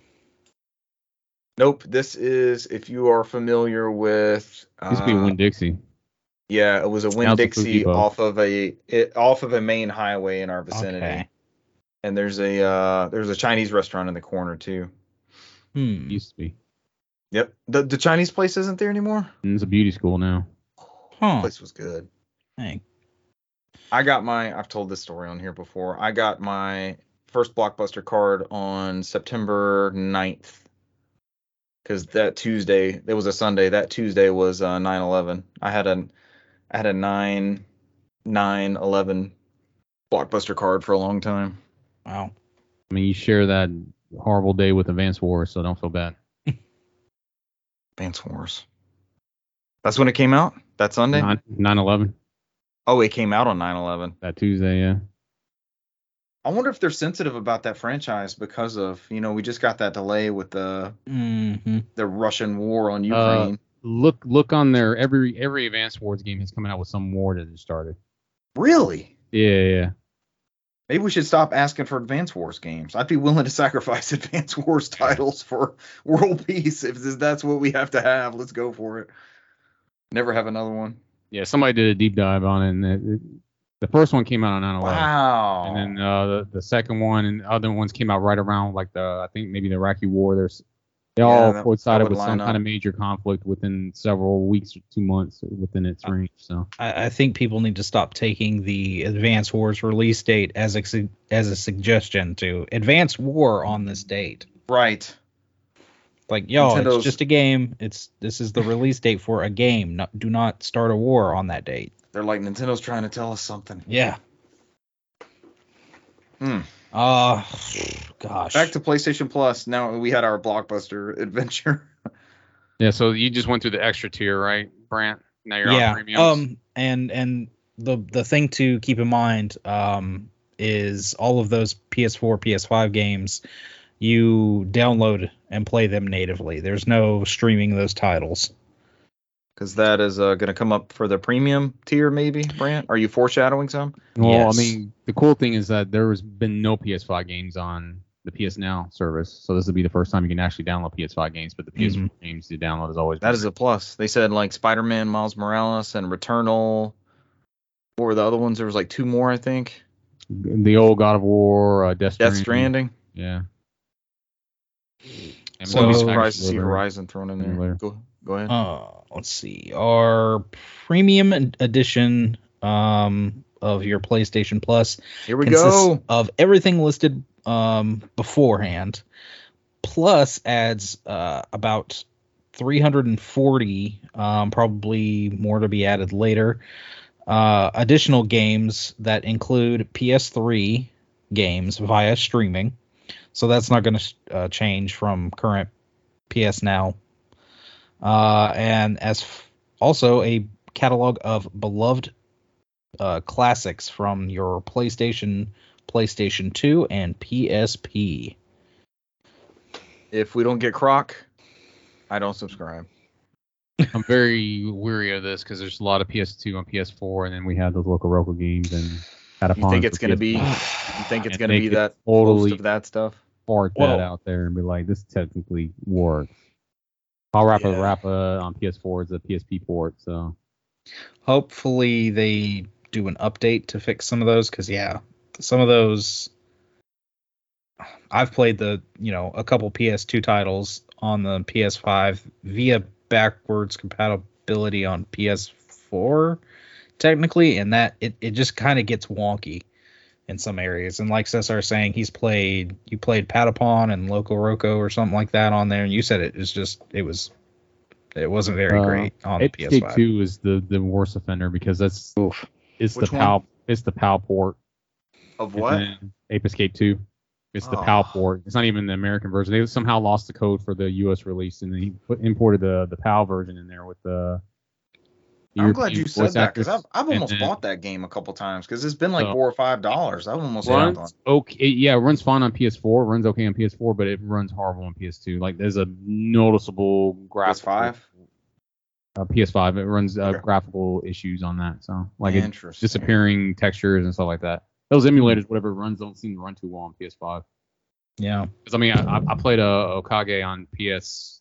Nope. This is, if you are familiar with. Uh, this be Winn-Dixie. Yeah, it was a Winn-Dixie off of a it, off of a main highway in our vicinity. Okay. And there's a uh, there's a Chinese restaurant in the corner too. Hmm. Used to be. Yep. The the Chinese place isn't there anymore? It's a beauty school now. Huh. The place was good. Dang. I got my, I've told this story on here before. I got my first Blockbuster card on September ninth. Because that Tuesday, it was a Sunday. That Tuesday was uh, nine eleven. I had a, I had a nine nine eleven Blockbuster card for a long time. Wow. I mean, you share that horrible day with Advance Wars, so don't feel bad. Advance Wars. That's when it came out? That Sunday? nine eleven. Oh, it came out on nine eleven. That Tuesday, yeah. I wonder if they're sensitive about that franchise because of, you know, we just got that delay with the mm-hmm. the Russian war on Ukraine. Uh, look look on there. Every every Advance Wars game has come out with some war that it started. Really? Yeah, yeah. Maybe we should stop asking for Advance Wars games. I'd be willing to sacrifice Advance Wars titles for world peace. If that's what we have to have, let's go for it. Never have another one. Yeah, somebody did a deep dive on it, and it, it, The first one came out on nine eleven. Wow. And then uh, the, the second one and other ones came out right around like the, I think maybe the Iraqi War. There's, they yeah, all that, coincided that with some up. kind of major conflict within several weeks or two months within its I, range. So I, I think people need to stop taking the Advance War's release date as a, as a suggestion to Advance War on this date. Right. Like, yo, Nintendo's, it's just a game. It's this is the release date for a game. No, do not start a war on that date. They're like, Nintendo's trying to tell us something. Yeah. Hmm. Uh, gosh. Back to PlayStation Plus. Now we had our blockbuster adventure. Yeah, so you just went through the extra tier, right, Brant? Now you're yeah. on premiums. Um, and and the the thing to keep in mind um is all of those P S four, P S five games, you download and play them natively. There's no streaming those titles. Because that is uh, going to come up for the premium tier, maybe, Brant? Are you foreshadowing some? Well, yes. I mean, the cool thing is that there has been no P S five games on the P S Now service. So this will be the first time you can actually download P S five games. But the P S four mm-hmm. games you download is always... That is a plus. They said, like, Spider-Man, Miles Morales, and Returnal. What were the other ones? There was, like, two more, I think. The old God of War, uh, Death Stranding. Death Stranding. Yeah. And so I'll be surprised to see Horizon thrown in there. Later. Go, go ahead. Uh, let's see. Our premium edition um, of your PlayStation Plus Here we consists go. of everything listed um, beforehand, plus adds uh, about three hundred forty, um, probably more to be added later, uh, additional games that include P S three games via streaming. So that's not going to uh, change from current P S Now. Uh, and as f- also a catalog of beloved uh, classics from your PlayStation, PlayStation two, and P S P. If we don't get Croc, I don't subscribe. I'm very weary of this because there's a lot of P S two and P S four, and then we have those local local games. And you think it's going to be? You think it's going to be that totally most of that stuff? Fart that Whoa. out there and be like, this technically works. I'll wrap a wrap on P S four is a P S P port, so hopefully they do an update to fix some of those, because yeah, some of those I've played the you know a couple P S two titles on the P S five via backwards compatibility on P S four technically, and that it, it just kind of gets wonky in some areas. And like Cesar saying, he's played, you played Patapon and Loco Roco or something like that on there, and you said it is just, it was, it wasn't very uh, great on the P S five. Apex two is the, the worst offender because that's, Oof. it's Which the one? PAL, it's the PAL port. Of what? Apex two. It's oh. the PAL port. It's not even the American version. They somehow lost the code for the U S release, and they put, imported the, the PAL version in there with the... I'm glad you said that, because I've, I've almost then, bought that game a couple times, because it's been like so, four or five dollars. I've almost runs on. okay. Yeah, it runs fine on P S four, runs okay on P S four, but it runs horrible on P S two. Like there's a noticeable graphical P S five. Uh, P S five, it runs uh, okay. graphical issues on that. So like it's disappearing textures and stuff like that. Those emulators, whatever runs, don't seem to run too well on P S five. Yeah, because I mean, I, I played a uh, Okage on P S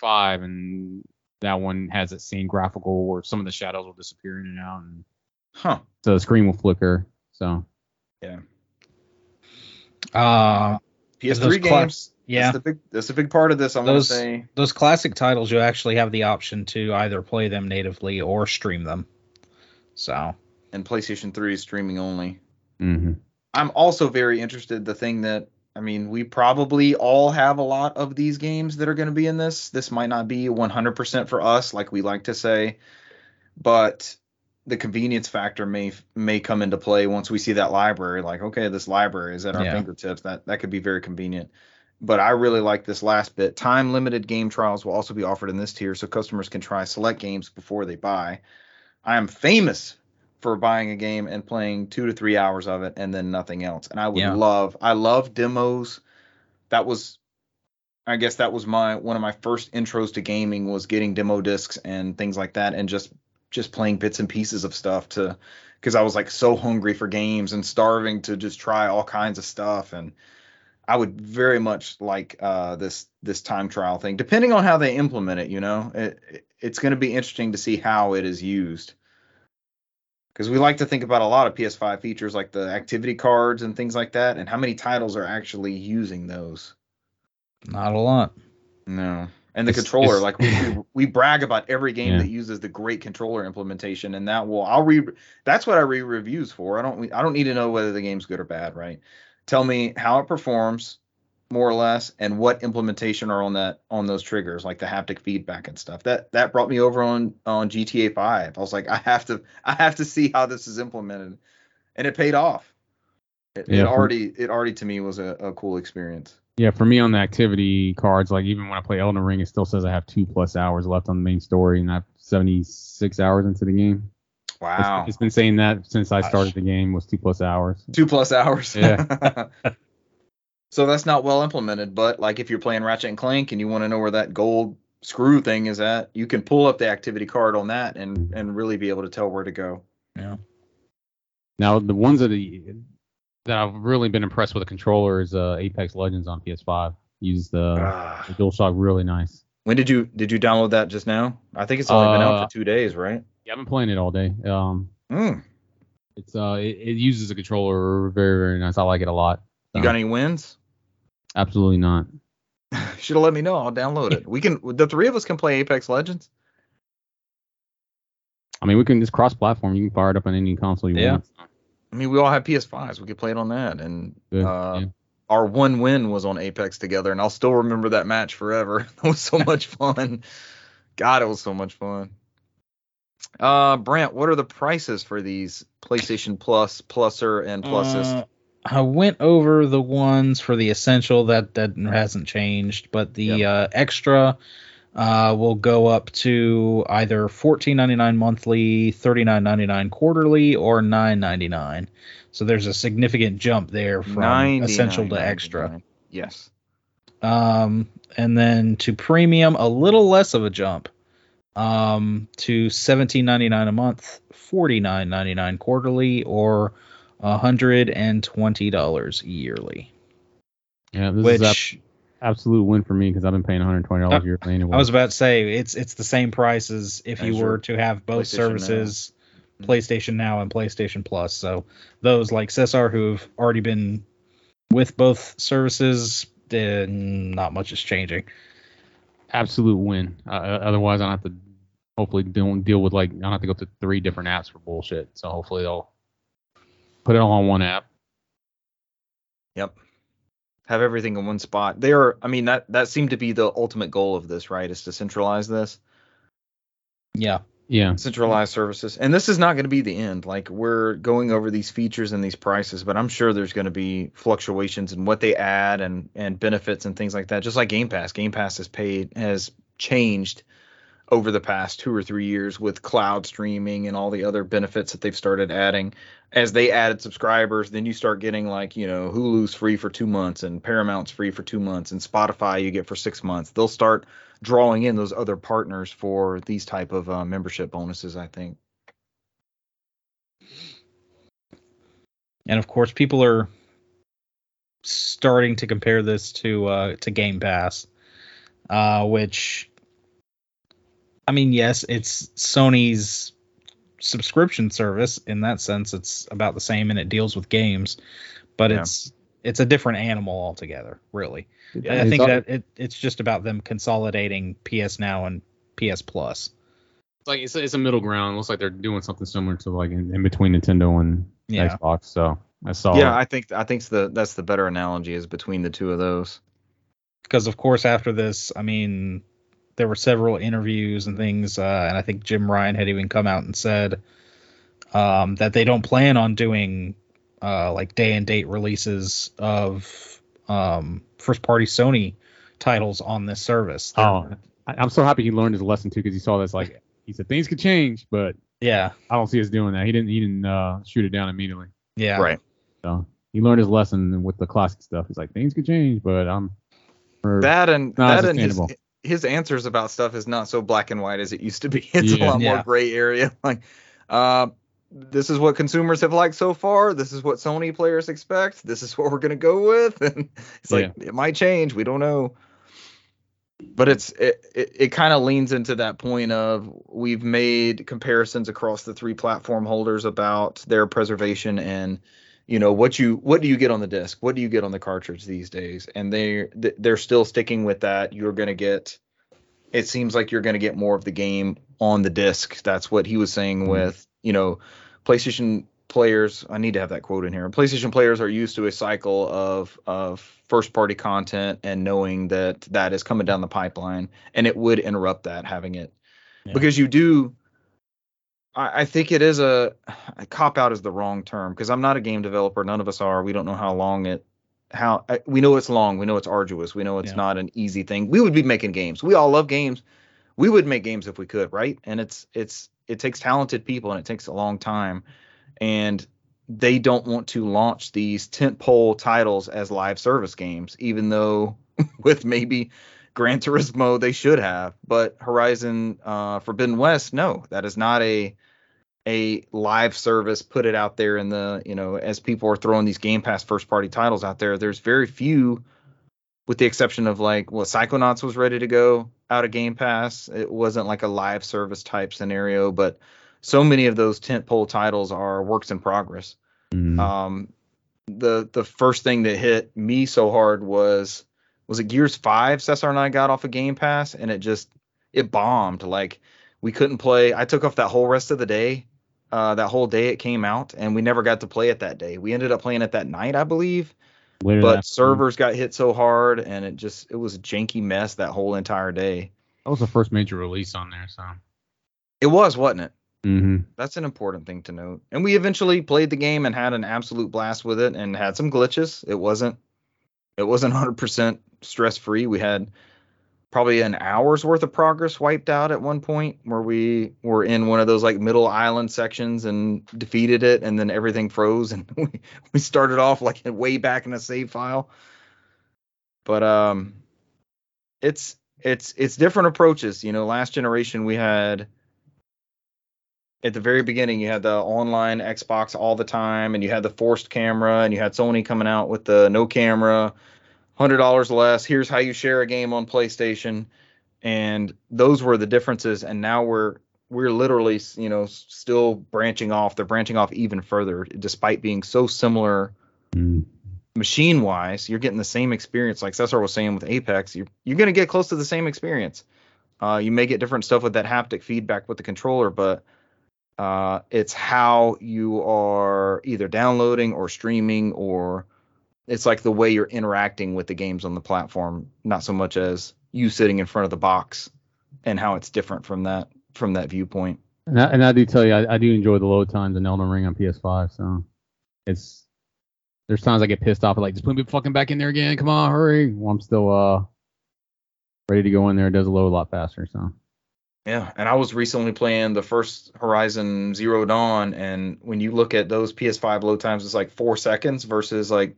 five and. That one has that same graphical where some of the shadows will disappear in and out, and huh. so the screen will flicker. So, yeah. Uh, P S three games. Cla- yeah, that's the big. That's a big part of this. I'm those, gonna say those classic titles. You actually have the option to either play them natively or stream them. So. And PlayStation three is streaming only. Mm-hmm. I'm also very interested. The thing that. I mean, we probably all have a lot of these games that are going to be in this. This might not be one hundred percent for us, like we like to say, but the convenience factor may may come into play once we see that library. Like, okay, this library is at our yeah. fingertips. That that could be very convenient. But I really like this last bit. Time-limited game trials will also be offered in this tier, so customers can try select games before they buy. I am famous for buying a game and playing two to three hours of it and then nothing else. And I would yeah. love, I love demos. That was, I guess that was my, one of my first intros to gaming was getting demo discs and things like that. And just, just playing bits and pieces of stuff to, cause I was like so hungry for games and starving to just try all kinds of stuff. And I would very much like uh, this, this time trial thing, depending on how they implement it, you know, it, it's going to be interesting to see how it is used. Because we like to think about a lot of P S five features, like the activity cards and things like that, and how many titles are actually using those? Not a lot. No. And the it's, controller, it's, like we, we we brag about every game yeah. that uses the great controller implementation, and that will I'll re that's what I read reviews for. I don't I don't need to know whether the game's good or bad, right? Tell me how it performs, more or less, and what implementation are on that on those triggers, like the haptic feedback and stuff. That that brought me over on on G T A five. I was like, I have to I have to see how this is implemented, and it paid off. It, yeah. it already it already to me was a, a cool experience. Yeah, for me on the activity cards, like even when I play Elden Ring, it still says I have two plus hours left on the main story, and I have seventy-six hours into the game. Wow. It's, it's been saying that since I started Gosh. the game was two plus hours. Two plus hours. Yeah. So that's not well implemented, but like if you're playing Ratchet and Clank and you want to know where that gold screw thing is at, you can pull up the activity card on that and, and really be able to tell where to go. Yeah. Now, the ones that the... that I've really been impressed with the controller is uh, Apex Legends on P S five. Use the, uh, the DualShock really nice. When did you did you download that just now? I think it's only uh, been out for two days, right? Yeah, I've been playing it all day. Um, mm. It's uh, it, it uses the controller very very nice. I like it a lot. So. You got any wins? Absolutely not. Should have let me know. I'll download it. We can the three of us can play Apex Legends. I mean, we can just cross platform. You can fire it up on any console you yeah. want. I mean, we all have P S fives. We could play it on that. And Good, uh, yeah. our one win was on Apex together, and I'll still remember that match forever. It was so much fun. God, it was so much fun. Uh, Brant, what are the prices for these PlayStation Plus, Pluser, and Plusist? Uh, I went over the ones for the Essential. That, that hasn't changed. But the yep. uh, Extra uh, will go up to either fourteen ninety-nine monthly, thirty-nine ninety-nine quarterly, or nine ninety-nine. So there's a significant jump there from Essential to Extra. Yes. Um, and then to Premium, a little less of a jump. Um, to seventeen ninety-nine a month, forty-nine ninety-nine quarterly, or one hundred twenty dollars yearly. Yeah, this which, is up- absolute win for me because I've been paying one hundred twenty dollars a year anyway. I was about to say it's it's the same price as if you were to have both services, PlayStation Now and PlayStation Plus. So those like Cesar who've already been with both services, uh, not much is changing. Absolute win. Uh, otherwise, I have to hopefully don't deal with like I don't have to go through three different apps for bullshit. So hopefully they'll put it all on one app. Yep. Have everything in one spot. They are, I mean, that that seemed to be the ultimate goal of this, right? Is to centralize this. Yeah. Yeah. Centralized services. And this is not going to be the end. Like, we're going over these features and these prices, but I'm sure there's going to be fluctuations in what they add and, and benefits and things like that. Just like Game Pass. Game Pass has paid has changed over the past two or three years with cloud streaming and all the other benefits that they've started adding. As they added subscribers, then you start getting like, you know, Hulu's free for two months and Paramount's free for two months and Spotify you get for six months. They'll start drawing in those other partners for these type of uh, membership bonuses, I think. And of course, people are starting to compare this to uh, to Game Pass, uh, which... I mean, yes, it's Sony's subscription service. In that sense, it's about the same, and it deals with games, but yeah. it's it's a different animal altogether, really. Yeah, I think all, that it, it's just about them consolidating P S Now and P S Plus. It's like it's, it's a middle ground. It looks like they're doing something similar to like in, in between Nintendo and yeah. Xbox. So I saw. Yeah, it. I think I think the that's the better analogy is between the two of those. Because of course, after this, I mean. There were several interviews and things, uh, and I think Jim Ryan had even come out and said um, that they don't plan on doing uh, like day and date releases of um, first party Sony titles on this service. Oh, I'm so happy he learned his lesson too, because he saw this like he said things could change, but yeah, I don't see us doing that. He didn't he didn't uh, shoot it down immediately. Yeah, right. So he learned his lesson with the classic stuff. He's like things could change, but I'm that and that and his. His answers about stuff is not so black and white as it used to be. It's yeah, a lot yeah. more gray area. Like, uh, this is what consumers have liked so far. This is what Sony players expect. This is what we're going to go with. And it's yeah. like, it might change. We don't know. But it's it, it, it kind of leans into that point of we've made comparisons across the three platform holders about their preservation and, you know, what you what do you get on the disc? What do you get on the cartridge these days? And they they're still sticking with that. You're going to get it seems like you're going to get more of the game on the disc. That's what he was saying with, you know, PlayStation players. I need to have that quote in here. PlayStation players are used to a cycle of of first party content and knowing that that is coming down the pipeline, and it would interrupt that having it yeah. because you do. I think it is a, a cop out is the wrong term because I'm not a game developer. None of us are. We don't know how long it how we know it's long. We know it's arduous. We know it's yeah. not an easy thing. We would be making games. We all love games. We would make games if we could. Right. And it's it's it takes talented people and it takes a long time. And they don't want to launch these tentpole titles as live service games, even though with maybe Gran Turismo, they should have, but Horizon uh, Forbidden West, no, that is not a a live service. Put it out there in the, you know, as people are throwing these Game Pass first party titles out there, there's very few, with the exception of like, well, Psychonauts was ready to go out of Game Pass. It wasn't like a live service type scenario, but so many of those tentpole titles are works in progress. Mm. Um, the the first thing that hit me so hard was. Was it Gears five Cesar and I got off a Game Pass, and it just it bombed. Like, we couldn't play. I took off that whole rest of the day, uh, that whole day it came out, and we never got to play it that day. We ended up playing it that night, I believe. Where but servers got hit so hard, and it just it was a janky mess that whole entire day. That was the first major release on there, so. It was, wasn't it? Mm-hmm. That's an important thing to note. And we eventually played the game and had an absolute blast with it and had some glitches. It wasn't. It wasn't one hundred percent stress-free. We had probably an hour's worth of progress wiped out at one point where we were in one of those like middle island sections and defeated it, and then everything froze, and we, we started off like way back in a save file. But um, it's it's it's different approaches. You know, last generation we had at the very beginning, you had the online Xbox all the time, and you had the forced camera, and you had Sony coming out with the no camera, one hundred dollars less. Here's how you share a game on PlayStation. And those were the differences. And now we're we're literally, you know, still branching off. They're branching off even further, despite being so similar mm. machine wise. You're getting the same experience. Like Cesar was saying with Apex, you're, you're going to get close to the same experience. Uh, you may get different stuff with that haptic feedback with the controller, but Uh, it's how you are either downloading or streaming, or it's like the way you're interacting with the games on the platform, not so much as you sitting in front of the box and how it's different from that from that viewpoint. And I, and I do tell you, I, I do enjoy the load times in Elden Ring on P S five. So it's there's times I get pissed off at like just put me fucking back in there again. Come on, hurry! Well, I'm still uh, ready to go in there. It does load a lot faster. So. Yeah, and I was recently playing the first Horizon Zero Dawn, and when you look at those P S five load times, it's like four seconds versus like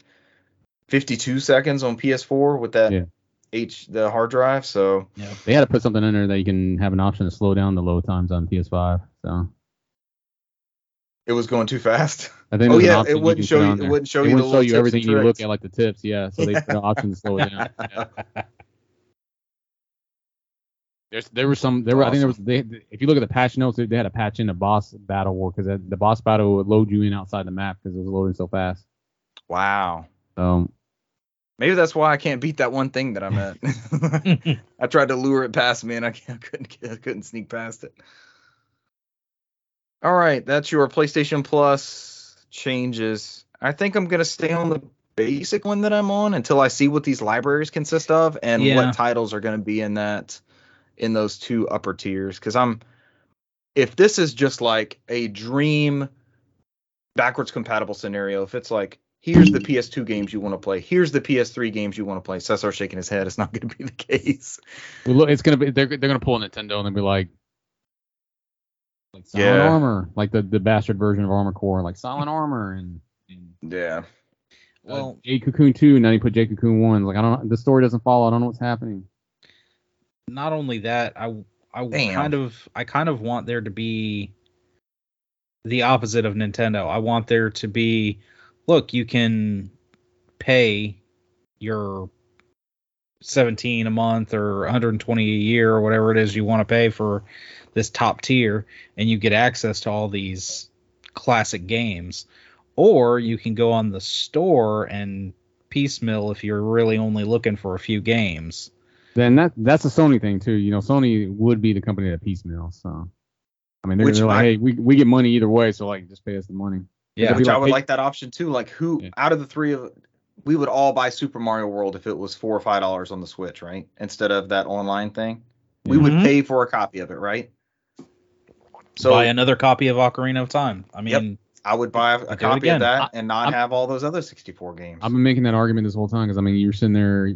fifty-two seconds on P S four with that yeah. H the hard drive. So yeah, they had to put something in there that you can have an option to slow down the load times on P S five. So it was going too fast. I think oh yeah, it wouldn't show you. It wouldn't show it you. Wouldn't the show you everything you look at, like the tips. Yeah, so yeah. they put an option to slow it down. Yeah. There's, there were some. There were. Awesome. I think there was. They, if you look at the patch notes, they had a patch in the boss battle war because the boss battle would load you in outside the map because it was loading so fast. Wow. Um. Maybe that's why I can't beat that one thing that I'm at. I tried to lure it past me and I, I couldn't. I couldn't sneak past it. All right, that's your PlayStation Plus changes. I think I'm gonna stay on the basic one that I'm on until I see what these libraries consist of and yeah. what titles are gonna be in that. in those two upper tiers. Cause I'm, if this is just like a dream backwards compatible scenario, if it's like, here's the P S two games you want to play, here's the P S three games you want to play. Cesar shaking his head. It's not going to be the case. Well, look, it's going to be, they're, they're going to pull a Nintendo and they'll be like, like Silent yeah. Armor, like the, the bastard version of Armor Core, like Silent Armor. And, and yeah. Well, uh, J Cocoon two. Now you put J Cocoon one. Like, I don't the story doesn't follow. I don't know what's happening. Not only that, I, I Damn. kind of I kind of want there to be the opposite of Nintendo. I want there to be, look, you can pay your seventeen a month or one hundred twenty a year or whatever it is you want to pay for this top tier, and you get access to all these classic games. Or you can go on the store and piecemeal if you're really only looking for a few games. Then that that's a Sony thing too. You know, Sony would be the company that piecemeal. So I mean, they're, they're like, I, hey, we we get money either way, so like just pay us the money. Yeah, which like, I would hey, like that option too. Like, who yeah. out of the three of we would all buy Super Mario World if it was four or five dollars on the Switch, right? Instead of that online thing, mm-hmm. we would pay for a copy of it, right? So buy another copy of Ocarina of Time. I mean. Yep. I would buy a, a copy of that and not I, have all those other sixty-four games. I've been making that argument this whole time because, I mean, you're sitting there,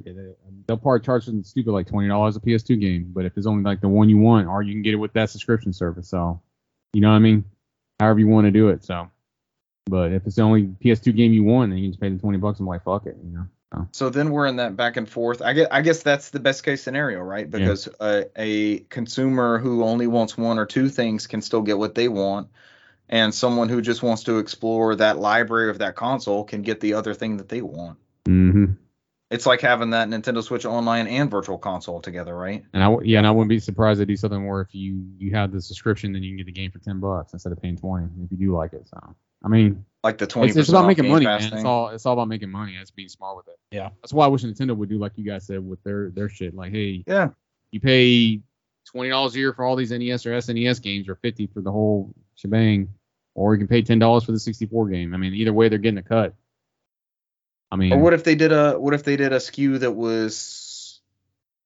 they'll probably charge something stupid like twenty dollars a P S two game, but if it's only like the one you want, or you can get it with that subscription service. So, you know what I mean? However you want to do it. So, but if it's the only P S two game you want, then you can just pay the twenty bucks and like, fuck it, you know? So, so then we're in that back and forth. I guess, I guess that's the best case scenario, right? Because yeah. a, a consumer who only wants one or two things can still get what they want. And someone who just wants to explore that library of that console can get the other thing that they want. Mm-hmm. It's like having that Nintendo Switch Online and Virtual Console together, right? And I yeah, and I wouldn't be surprised to do something where if you, you have the subscription, then you can get the game for ten bucks instead of paying twenty if you do like it. So I mean, like the twenty. It's, it's about making money, man. It's all it's all about making money. That's being smart with it. Yeah. That's why I wish Nintendo would do like you guys said with their their shit. Like, hey, yeah, you pay twenty dollars a year for all these N E S or S N E S games, or fifty for the whole shebang. Or you can pay ten dollars for the sixty-four game. I mean, either way, they're getting a cut. I mean, or what if they did a what if they did a S K U that was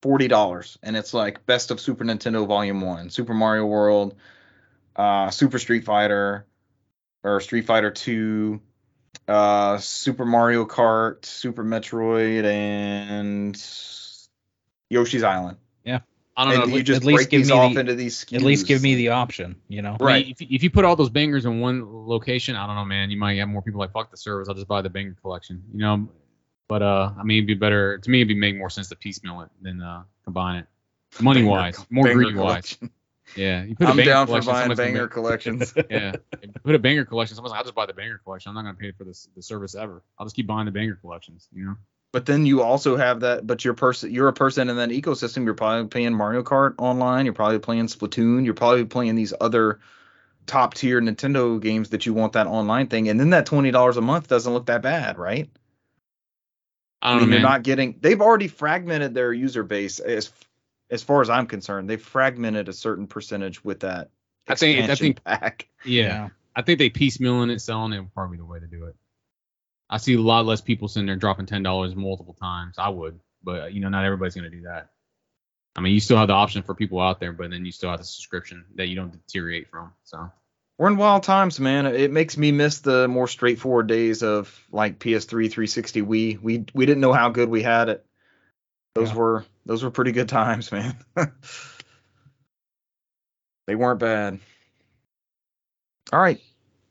forty dollars and it's like best of Super Nintendo Volume One, Super Mario World, uh, Super Street Fighter, or Street Fighter Two, uh, Super Mario Kart, Super Metroid, and Yoshi's Island. Yeah. I don't and know. You at just least break give these me off the, into these S K Us. At least give me the option, you know. Right. I mean, if, if you put all those bangers in one location, I don't know, man. You might have more people like fuck the service. I'll just buy the banger collection, you know. But uh, I mean, it'd be better to me. It'd be make more sense to piecemeal it than uh, combine it, money wise, more greedy wise. Yeah. You put I'm a down for buying banger collections. Yeah. If you put a banger collection. Someone's like, I'll just buy the banger collection. I'm not gonna pay for this the service ever. I'll just keep buying the banger collections, you know. But then you also have that, but you're, pers- you're a person in that ecosystem. You're probably playing Mario Kart Online. You're probably playing Splatoon. You're probably playing these other top-tier Nintendo games that you want that online thing. And then that twenty dollars a month doesn't look that bad, right? I don't I mean, know, you're man. Not getting – they've already fragmented their user base. As as far as I'm concerned, they've fragmented a certain percentage with that I think, I think, pack. Yeah. yeah. I think they piecemealing it, selling it would probably be the way to do it. I see a lot less people sitting there dropping ten dollars multiple times. I would, but, you know, not everybody's going to do that. I mean, you still have the option for people out there, but then you still have the subscription that you don't deteriorate from. So we're in wild times, man. It makes me miss the more straightforward days of like P S three, three sixty, Wii. We we, we didn't know how good we had it. Those yeah. were those were pretty good times, man. They weren't bad. All right.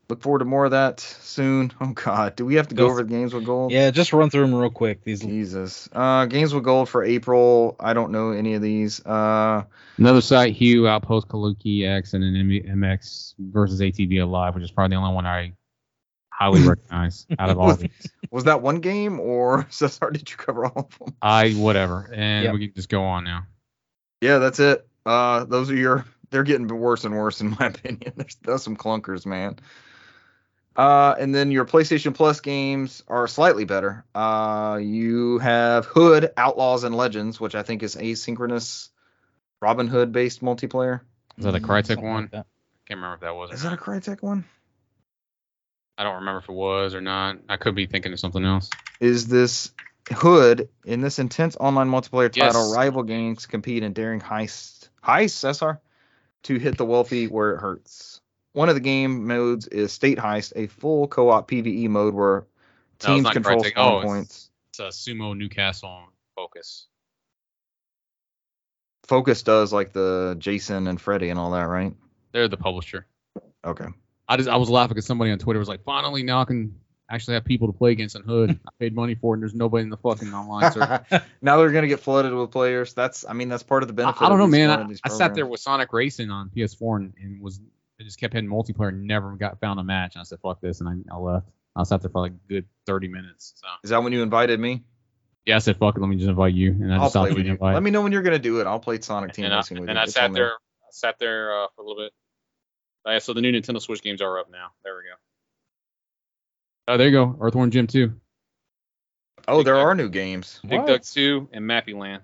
Look forward to more of that soon. Oh, God. Do we have to go over the Games with Gold? Yeah, just run through them real quick. These Jesus. Uh, Games with Gold for April. I don't know any of these. Uh, Another site, Hue, Outpost, Kaluki, X, and an M X versus A T V Alive, which is probably the only one I highly recognize out of all of these. Was that one game, or Cesar, did you cover all of them? I, whatever. And yep. We can just go on now. Yeah, that's it. Uh, those are your... They're getting worse and worse, in my opinion. There's, there's some clunkers, man. Uh, and then your PlayStation Plus games are slightly better. Uh, you have Hood, Outlaws, and Legends, which I think is asynchronous Robin Hood-based multiplayer. Is that a Crytek Something one? Like I can't remember if that was. Is that a Crytek one? I don't remember if it was or not. I could be thinking of something else. Is this Hood, in this intense online multiplayer title, yes. rival gangs compete in daring heists, heists, S R, to hit the wealthy where it hurts. One of the game modes is State Heist, a full co-op P V E mode where teams no, control spawn oh, points. It's, it's a Sumo Newcastle Focus. Focus does like the Jason and Freddy and all that, right? They're the publisher. Okay. I just I was laughing because somebody on Twitter was like, finally now I can actually have people to play against in Hood. I paid money for it and there's nobody in the fucking online server. Now they're going to get flooded with players. That's I mean, that's part of the benefit. I, I don't know, man. I, I sat there with Sonic Racing on P S four and, and was... I just kept hitting multiplayer and never got found a match. And I said, fuck this. And I, I left. I sat there for like a good thirty minutes. So. Is that when you invited me? Yeah, I said, fuck it, let me just invite you. And I just I'll play with you. Invite. Let me know when you're going to do it. I'll play Sonic Team and Racing I, with and you. And I sat there, I sat there uh, for a little bit. Uh, so the new Nintendo Switch games are up now. There we go. Oh, there you go. Earthworm Jim two. Oh, Dig there Duck. Are new games. Dig Dug two and Mappy Land.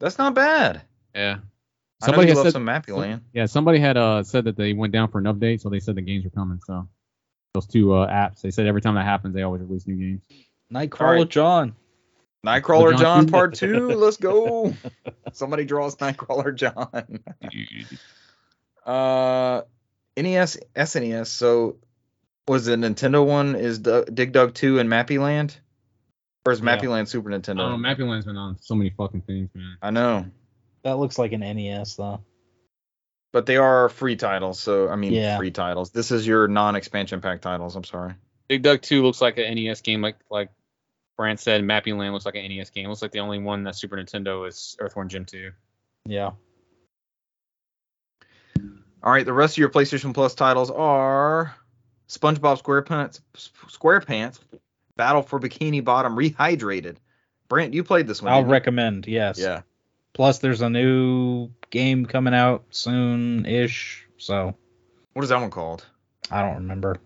That's not bad. Yeah. Somebody I know you love some Mappy Land. Yeah, somebody had uh, said that they went down for an update, so they said the games were coming. So those two uh, apps, they said every time that happens, they always release new games. Nightcrawler right. John. Nightcrawler John. John Part two. Let's go. Somebody draws Nightcrawler John. uh, N E S, S N E S. So was the Nintendo one is D- Dig Dug two and Mappy Land? Or is Mappy yeah. Land Super Nintendo? Oh, Mappy Land's been on so many fucking things, man. I know. That looks like an N E S, though. But they are free titles, so, I mean, yeah. free titles. This is your non-expansion pack titles, I'm sorry. Dig Dug two looks like an N E S game, like like Brant said. Mappy Land looks like an N E S game. Looks like the only one that's Super Nintendo is Earthworm Jim two. Yeah. All right, the rest of your PlayStation Plus titles are SpongeBob SquarePants, SquarePants, Battle for Bikini Bottom Rehydrated. Brant, you played this one. I'll recommend, you? yes. Yeah. Plus, there's a new game coming out soon-ish, so... What is that one called? I don't remember.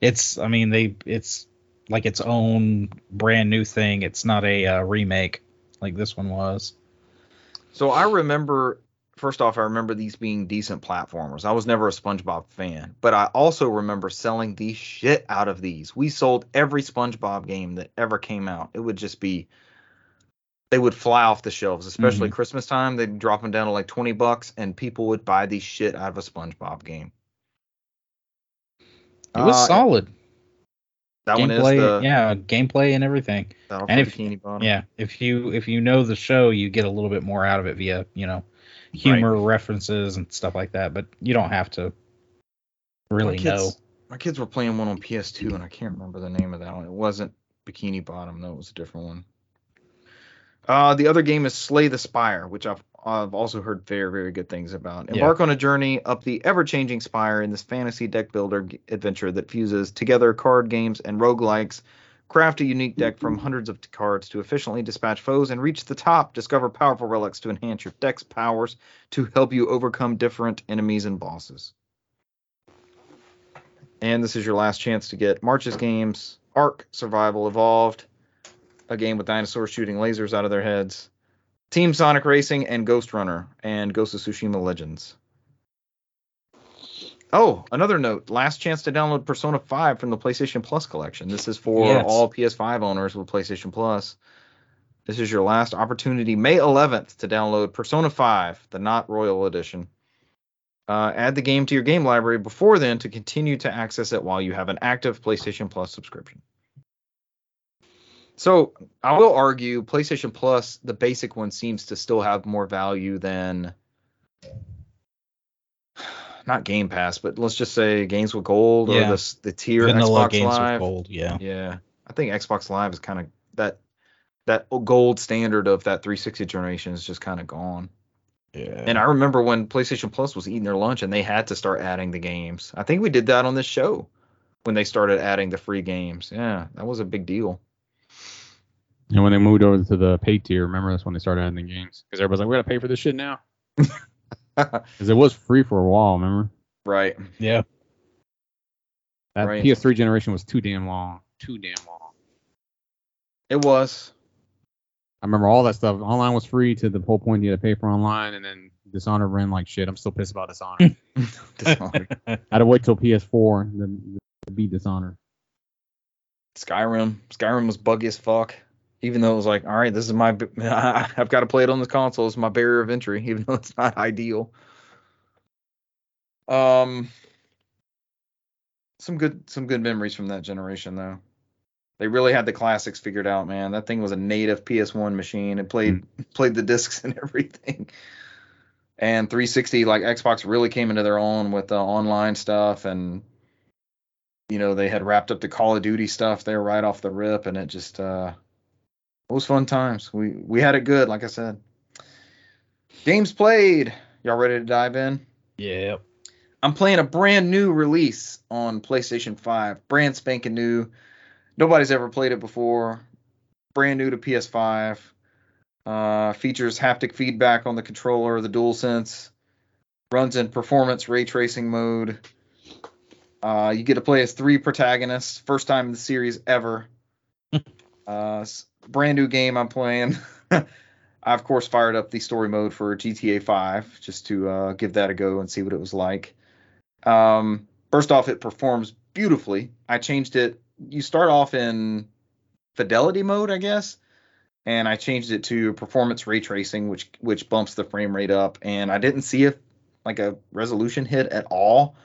It's, I mean, they, it's like its own brand new thing. It's not a uh, remake like this one was. So I remember, first off, I remember these being decent platformers. I was never a SpongeBob fan, but I also remember selling the shit out of these. We sold every SpongeBob game that ever came out. It would just be... They would fly off the shelves, especially mm-hmm. Christmas time. They'd drop them down to like twenty bucks, and people would buy the shit out of a SpongeBob game. It was uh, solid. That gameplay, one is the, yeah, gameplay and everything. And if yeah, if you if you know the show, you get a little bit more out of it via you know humor right. references and stuff like that. But you don't have to really my kids, know. My kids were playing one on P S two, and I can't remember the name of that one. It wasn't Bikini Bottom, though. It was a different one. Uh, the other game is Slay the Spire, which I've, I've also heard very, very good things about. Embark yeah. on a journey up the ever-changing spire in this fantasy deck builder g- adventure that fuses together card games and roguelikes. Craft a unique deck from hundreds of cards to efficiently dispatch foes and reach the top. Discover powerful relics to enhance your deck's powers to help you overcome different enemies and bosses. And this is your last chance to get March's Games, Ark Survival Evolved, a game with dinosaurs shooting lasers out of their heads, Team Sonic Racing, and Ghost Runner, and Ghost of Tsushima Legends. Oh, another note. Last chance to download Persona five from the PlayStation Plus collection. This is for yes. all P S five owners with PlayStation Plus. This is your last opportunity, May eleventh, to download Persona five, the Not Royal Edition. Uh, add the game to your game library before then to continue to access it while you have an active PlayStation Plus subscription. So I will argue PlayStation Plus, the basic one, seems to still have more value than not Game Pass, but let's just say Games with Gold yeah. or the, the tier Vanilla Xbox games Live. With gold, yeah. yeah, I think Xbox Live is kind of that that gold standard of that three sixty generation is just kind of gone. Yeah. And I remember when PlayStation Plus was eating their lunch and they had to start adding the games. I think we did that on this show when they started adding the free games. Yeah, that was a big deal. And when they moved over to the pay tier, remember that's when they started adding the games. Because everybody's like, we got to pay for this shit now. Because it was free for a while, remember? Right. Yeah. That right. P S three generation was too damn long. Too damn long. It was. I remember all that stuff. Online was free to the whole point you had to pay for online. And then Dishonored ran like shit. I'm still pissed about Dishonored. Dishonored. I had to wait till P S four to, to beat Dishonored. Skyrim. Skyrim was buggy as fuck. Even though it was like, all right, this is my, I've got to play it on this console. It's my barrier of entry, even though it's not ideal. Um, some good, some good memories from that generation, though. They really had the classics figured out, man. That thing was a native P S one machine. It played, mm-hmm. played the discs and everything. And three sixty, like Xbox, really came into their own with the online stuff, and you know they had wrapped up the Call of Duty stuff there right off the rip, and it just. Uh, It was fun times. We we had it good, like I said. Games played. Y'all ready to dive in? Yeah. I'm playing a brand new release on PlayStation five. Brand spanking new. Nobody's ever played it before. brand new to P S five. Uh, features haptic feedback on the controller, the DualSense. Runs in performance ray tracing mode. Uh, you get to play as three protagonists. First time in the series ever. uh, brand new game I'm playing. I, of course, fired up the story mode for G T A five just to uh, give that a go and see what it was like. Um, first off, it performs beautifully. I changed it. You start off in fidelity mode, I guess, and I changed it to performance ray tracing, which which bumps the frame rate up. And I didn't see it like a resolution hit at all,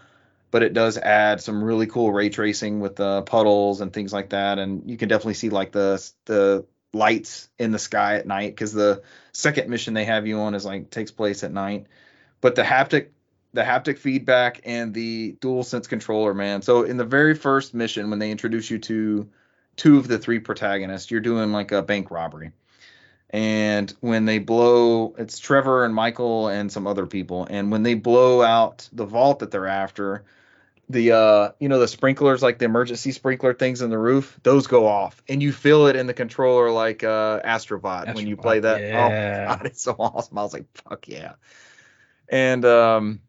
but it does add some really cool ray tracing with the uh, puddles and things like that. And you can definitely see like the the lights in the sky at night, because the second mission they have you on is like takes place at night. But the haptic the haptic feedback and the DualSense controller, man. So in the very first mission, when they introduce you to two of the three protagonists, you're doing like a bank robbery, and when they blow, it's Trevor and Michael and some other people, and when they blow out the vault that they're after, the uh you know the sprinklers, like the emergency sprinkler things in the roof, those go off and you feel it in the controller like uh Astrobot, Astrobot when you play that. Yeah. Oh my God, it's so awesome. I was like, fuck yeah. And um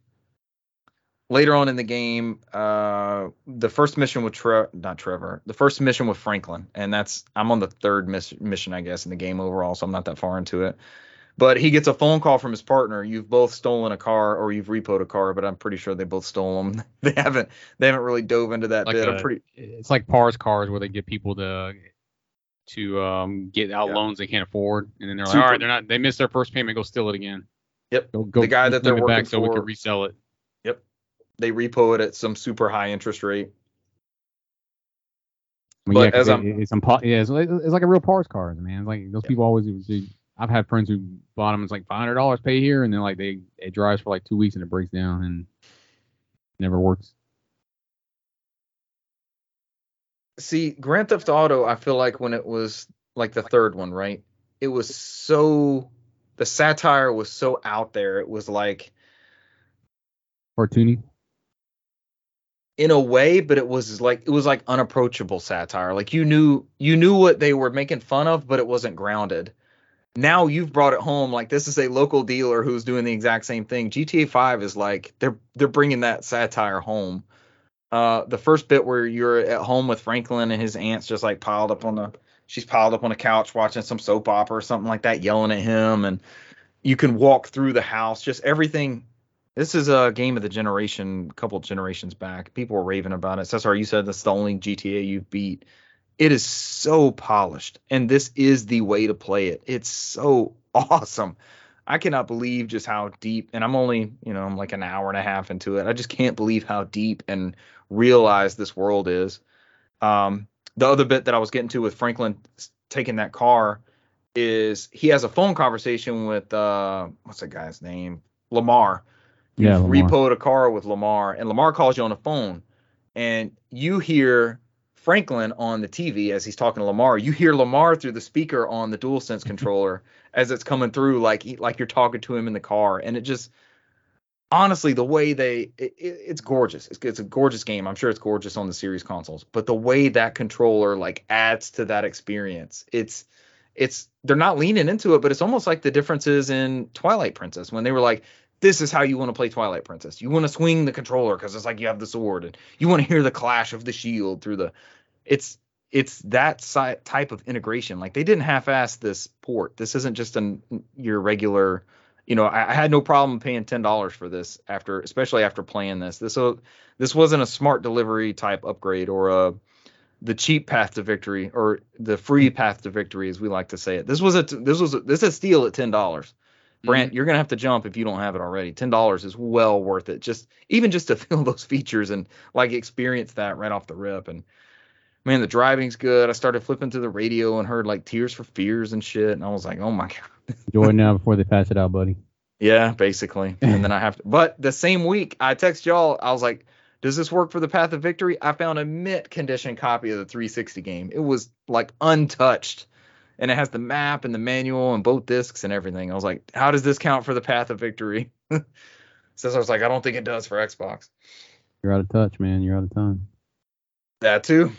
later on in the game, uh the first mission with Tre- not Trevor the first mission with Franklin, and that's I'm on the third mis- mission I guess in the game overall, so I'm not that far into it. But he gets a phone call from his partner. You've both stolen a car, or you've repoed a car, but I'm pretty sure they both stole them. They haven't they haven't really dove into that like bit. A, I'm pretty. It's like P A R's Cars, where they get people to to um, get out yeah. loans they can't afford, and then they're Super. like, all right, they're not. They missed their first payment. Go steal it again. Yep. Go, go the guy that they're working back for, so we can resell it. Yep. They repo it at some super high interest rate. I mean, but yeah, as it, I'm, it's, impo- yeah, it's, it's like a real P A R's Cars, man. It's like those yep. people always. They, I've had friends who bought them. It's like five hundred dollars pay here, and then like they it drives for like two weeks and it breaks down and never works. See, Grand Theft Auto, I feel like when it was like the third one, right? It was so the satire was so out there. It was like cartoony in a way, but it was like it was like unapproachable satire. Like you knew you knew what they were making fun of, but it wasn't grounded. Now you've brought it home. Like this is a local dealer who's doing the exact same thing. G T A five is like they're they're bringing that satire home. Uh, the first bit where you're at home with Franklin and his aunt's just like piled up on the she's piled up on a couch watching some soap opera or something like that, yelling at him, and you can walk through the house. Just everything. This is a game of the generation. A couple generations back, people were raving about it. Cesar, you said that's the only G T A you've beat. It is so polished, and this is the way to play it. It's so awesome. I cannot believe just how deep, and I'm only, you know, I'm like an hour and a half into it. I just can't believe how deep and realized this world is. Um, the other bit that I was getting to with Franklin taking that car is he has a phone conversation with, uh, what's that guy's name? Lamar. Yeah, Lamar. Repoed a car with Lamar, and Lamar calls you on the phone, and you hear Franklin on the T V as he's talking to Lamar. You hear Lamar through the speaker on the DualSense controller as it's coming through, like he, like you're talking to him in the car. And it just, honestly, the way they, it, it, it's gorgeous. It's, it's a gorgeous game. I'm sure it's gorgeous on the series consoles, but the way that controller like adds to that experience, it's, it's, they're not leaning into it, but it's almost like the differences in Twilight Princess when they were like, this is how you want to play Twilight Princess. You want to swing the controller because it's like you have the sword, and you want to hear the clash of the shield through the. It's it's that si- type of integration. Like they didn't half-ass this port. This isn't just an your regular. You know, I, I had no problem paying ten dollars for this after, especially after playing this. This so this wasn't a smart delivery type upgrade or a the cheap path to victory or the free path to victory, as we like to say it. This was a this was a, this is a steal at ten dollars. Brant, you're going to have to jump if you don't have it already. ten dollars is well worth it. Just even just to feel those features and like experience that right off the rip. And man, the driving's good. I started flipping through the radio and heard like Tears for Fears and shit. And I was like, oh my God. Enjoy now before they pass it out, buddy. Yeah, basically. And then I have to, but the same week I text y'all. I was like, does this work for the Path of Victory? I found a mint condition copy of the three sixty game. It was like untouched. And it has the map and the manual and both discs and everything. I was like, how does this count for the Path of Victory? Since I was like, I don't think it does for Xbox. You're out of touch, man. You're out of time. That too.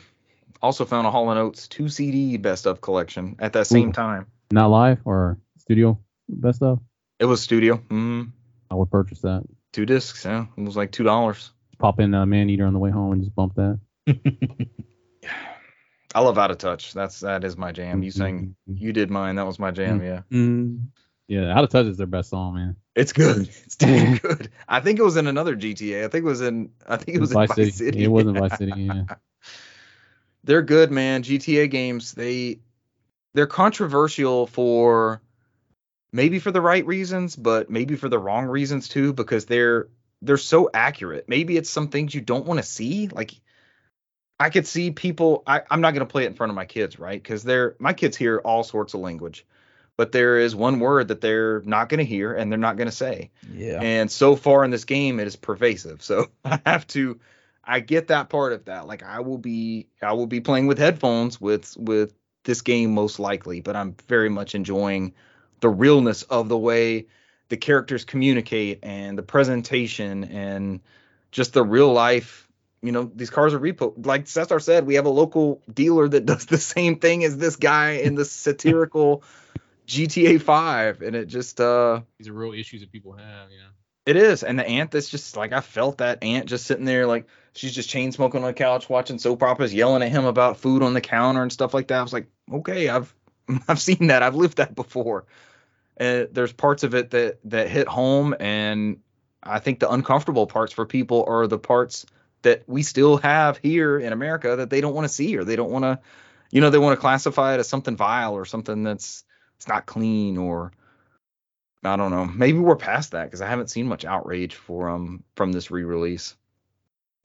Also found a Hall and Oates two C D best of collection at that same Ooh. time. Not live or studio best of? It was studio. Mm. I would purchase that. Two discs, yeah. It was like two dollars. Pop in uh, Man Eater on the way home and just bump that. I love Out of Touch. That's that is my jam. You sang, you did mine. That was my jam. Yeah. Mm-hmm. Yeah, Out of Touch is their best song, man. It's good. It's damn good. I think it was in another G T A. I think it was in. I think it was, it was in Vice City. City. It wasn't Vice City. Yeah. They're good, man. G T A games, they they're controversial for maybe for the right reasons, but maybe for the wrong reasons too, because they're they're so accurate. Maybe it's some things you don't want to see, like. I could see people, I, I'm not going to play it in front of my kids, right? Because they're my kids hear all sorts of language. But there is one word that they're not going to hear and they're not going to say. Yeah. And so far in this game, it is pervasive. So I have to, I get that part of that. Like I will be, I will be playing with headphones with, with this game most likely. But I'm very much enjoying the realness of the way the characters communicate and the presentation and just the real life. You know, these cars are repo. Like Cesar said, we have a local dealer that does the same thing as this guy in the satirical G T A five. And it just... uh These are real issues that people have, you know. It is. And the aunt that's just like, I felt that aunt just sitting there like, she's just chain smoking on the couch, watching soap operas, yelling at him about food on the counter and stuff like that. I was like, okay, I've I've seen that. I've lived that before. And there's parts of it that, that hit home. And I think the uncomfortable parts for people are the parts... that we still have here in America that they don't want to see, or they don't want to, you know, they want to classify it as something vile or something that's it's not clean, or I don't know. Maybe we're past that because I haven't seen much outrage for um from this re-release.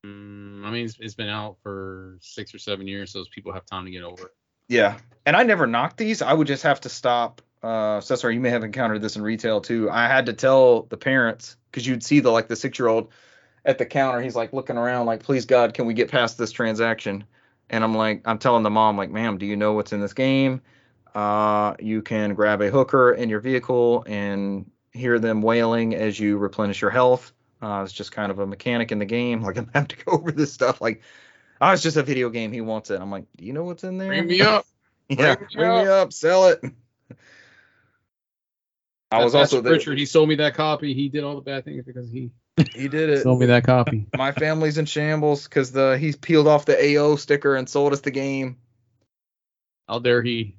Mm, I mean, it's, it's been out for six or seven years, so those people have time to get over it. Yeah, and I never knocked these. I would just have to stop. Uh, Cesar, you may have encountered this in retail too. I had to tell the parents because you'd see the like the six-year-old. At the counter, he's like looking around like, please, God, can we get past this transaction? And I'm like, I'm telling the mom, like, ma'am, do you know what's in this game? Uh, you can grab a hooker in your vehicle and hear them wailing as you replenish your health. Uh, it's just kind of a mechanic in the game. Like, I'm going to have to go over this stuff. Like, oh, it's just a video game. He wants it. I'm like, do you know what's in there? Bring me up. yeah, bring, bring me up. up. Sell it. I That's was also there. Richard, he sold me that copy. He did all the bad things because he... He did it. Sold me that copy. My family's in shambles because the he's peeled off the A O sticker and sold us the game. How dare he?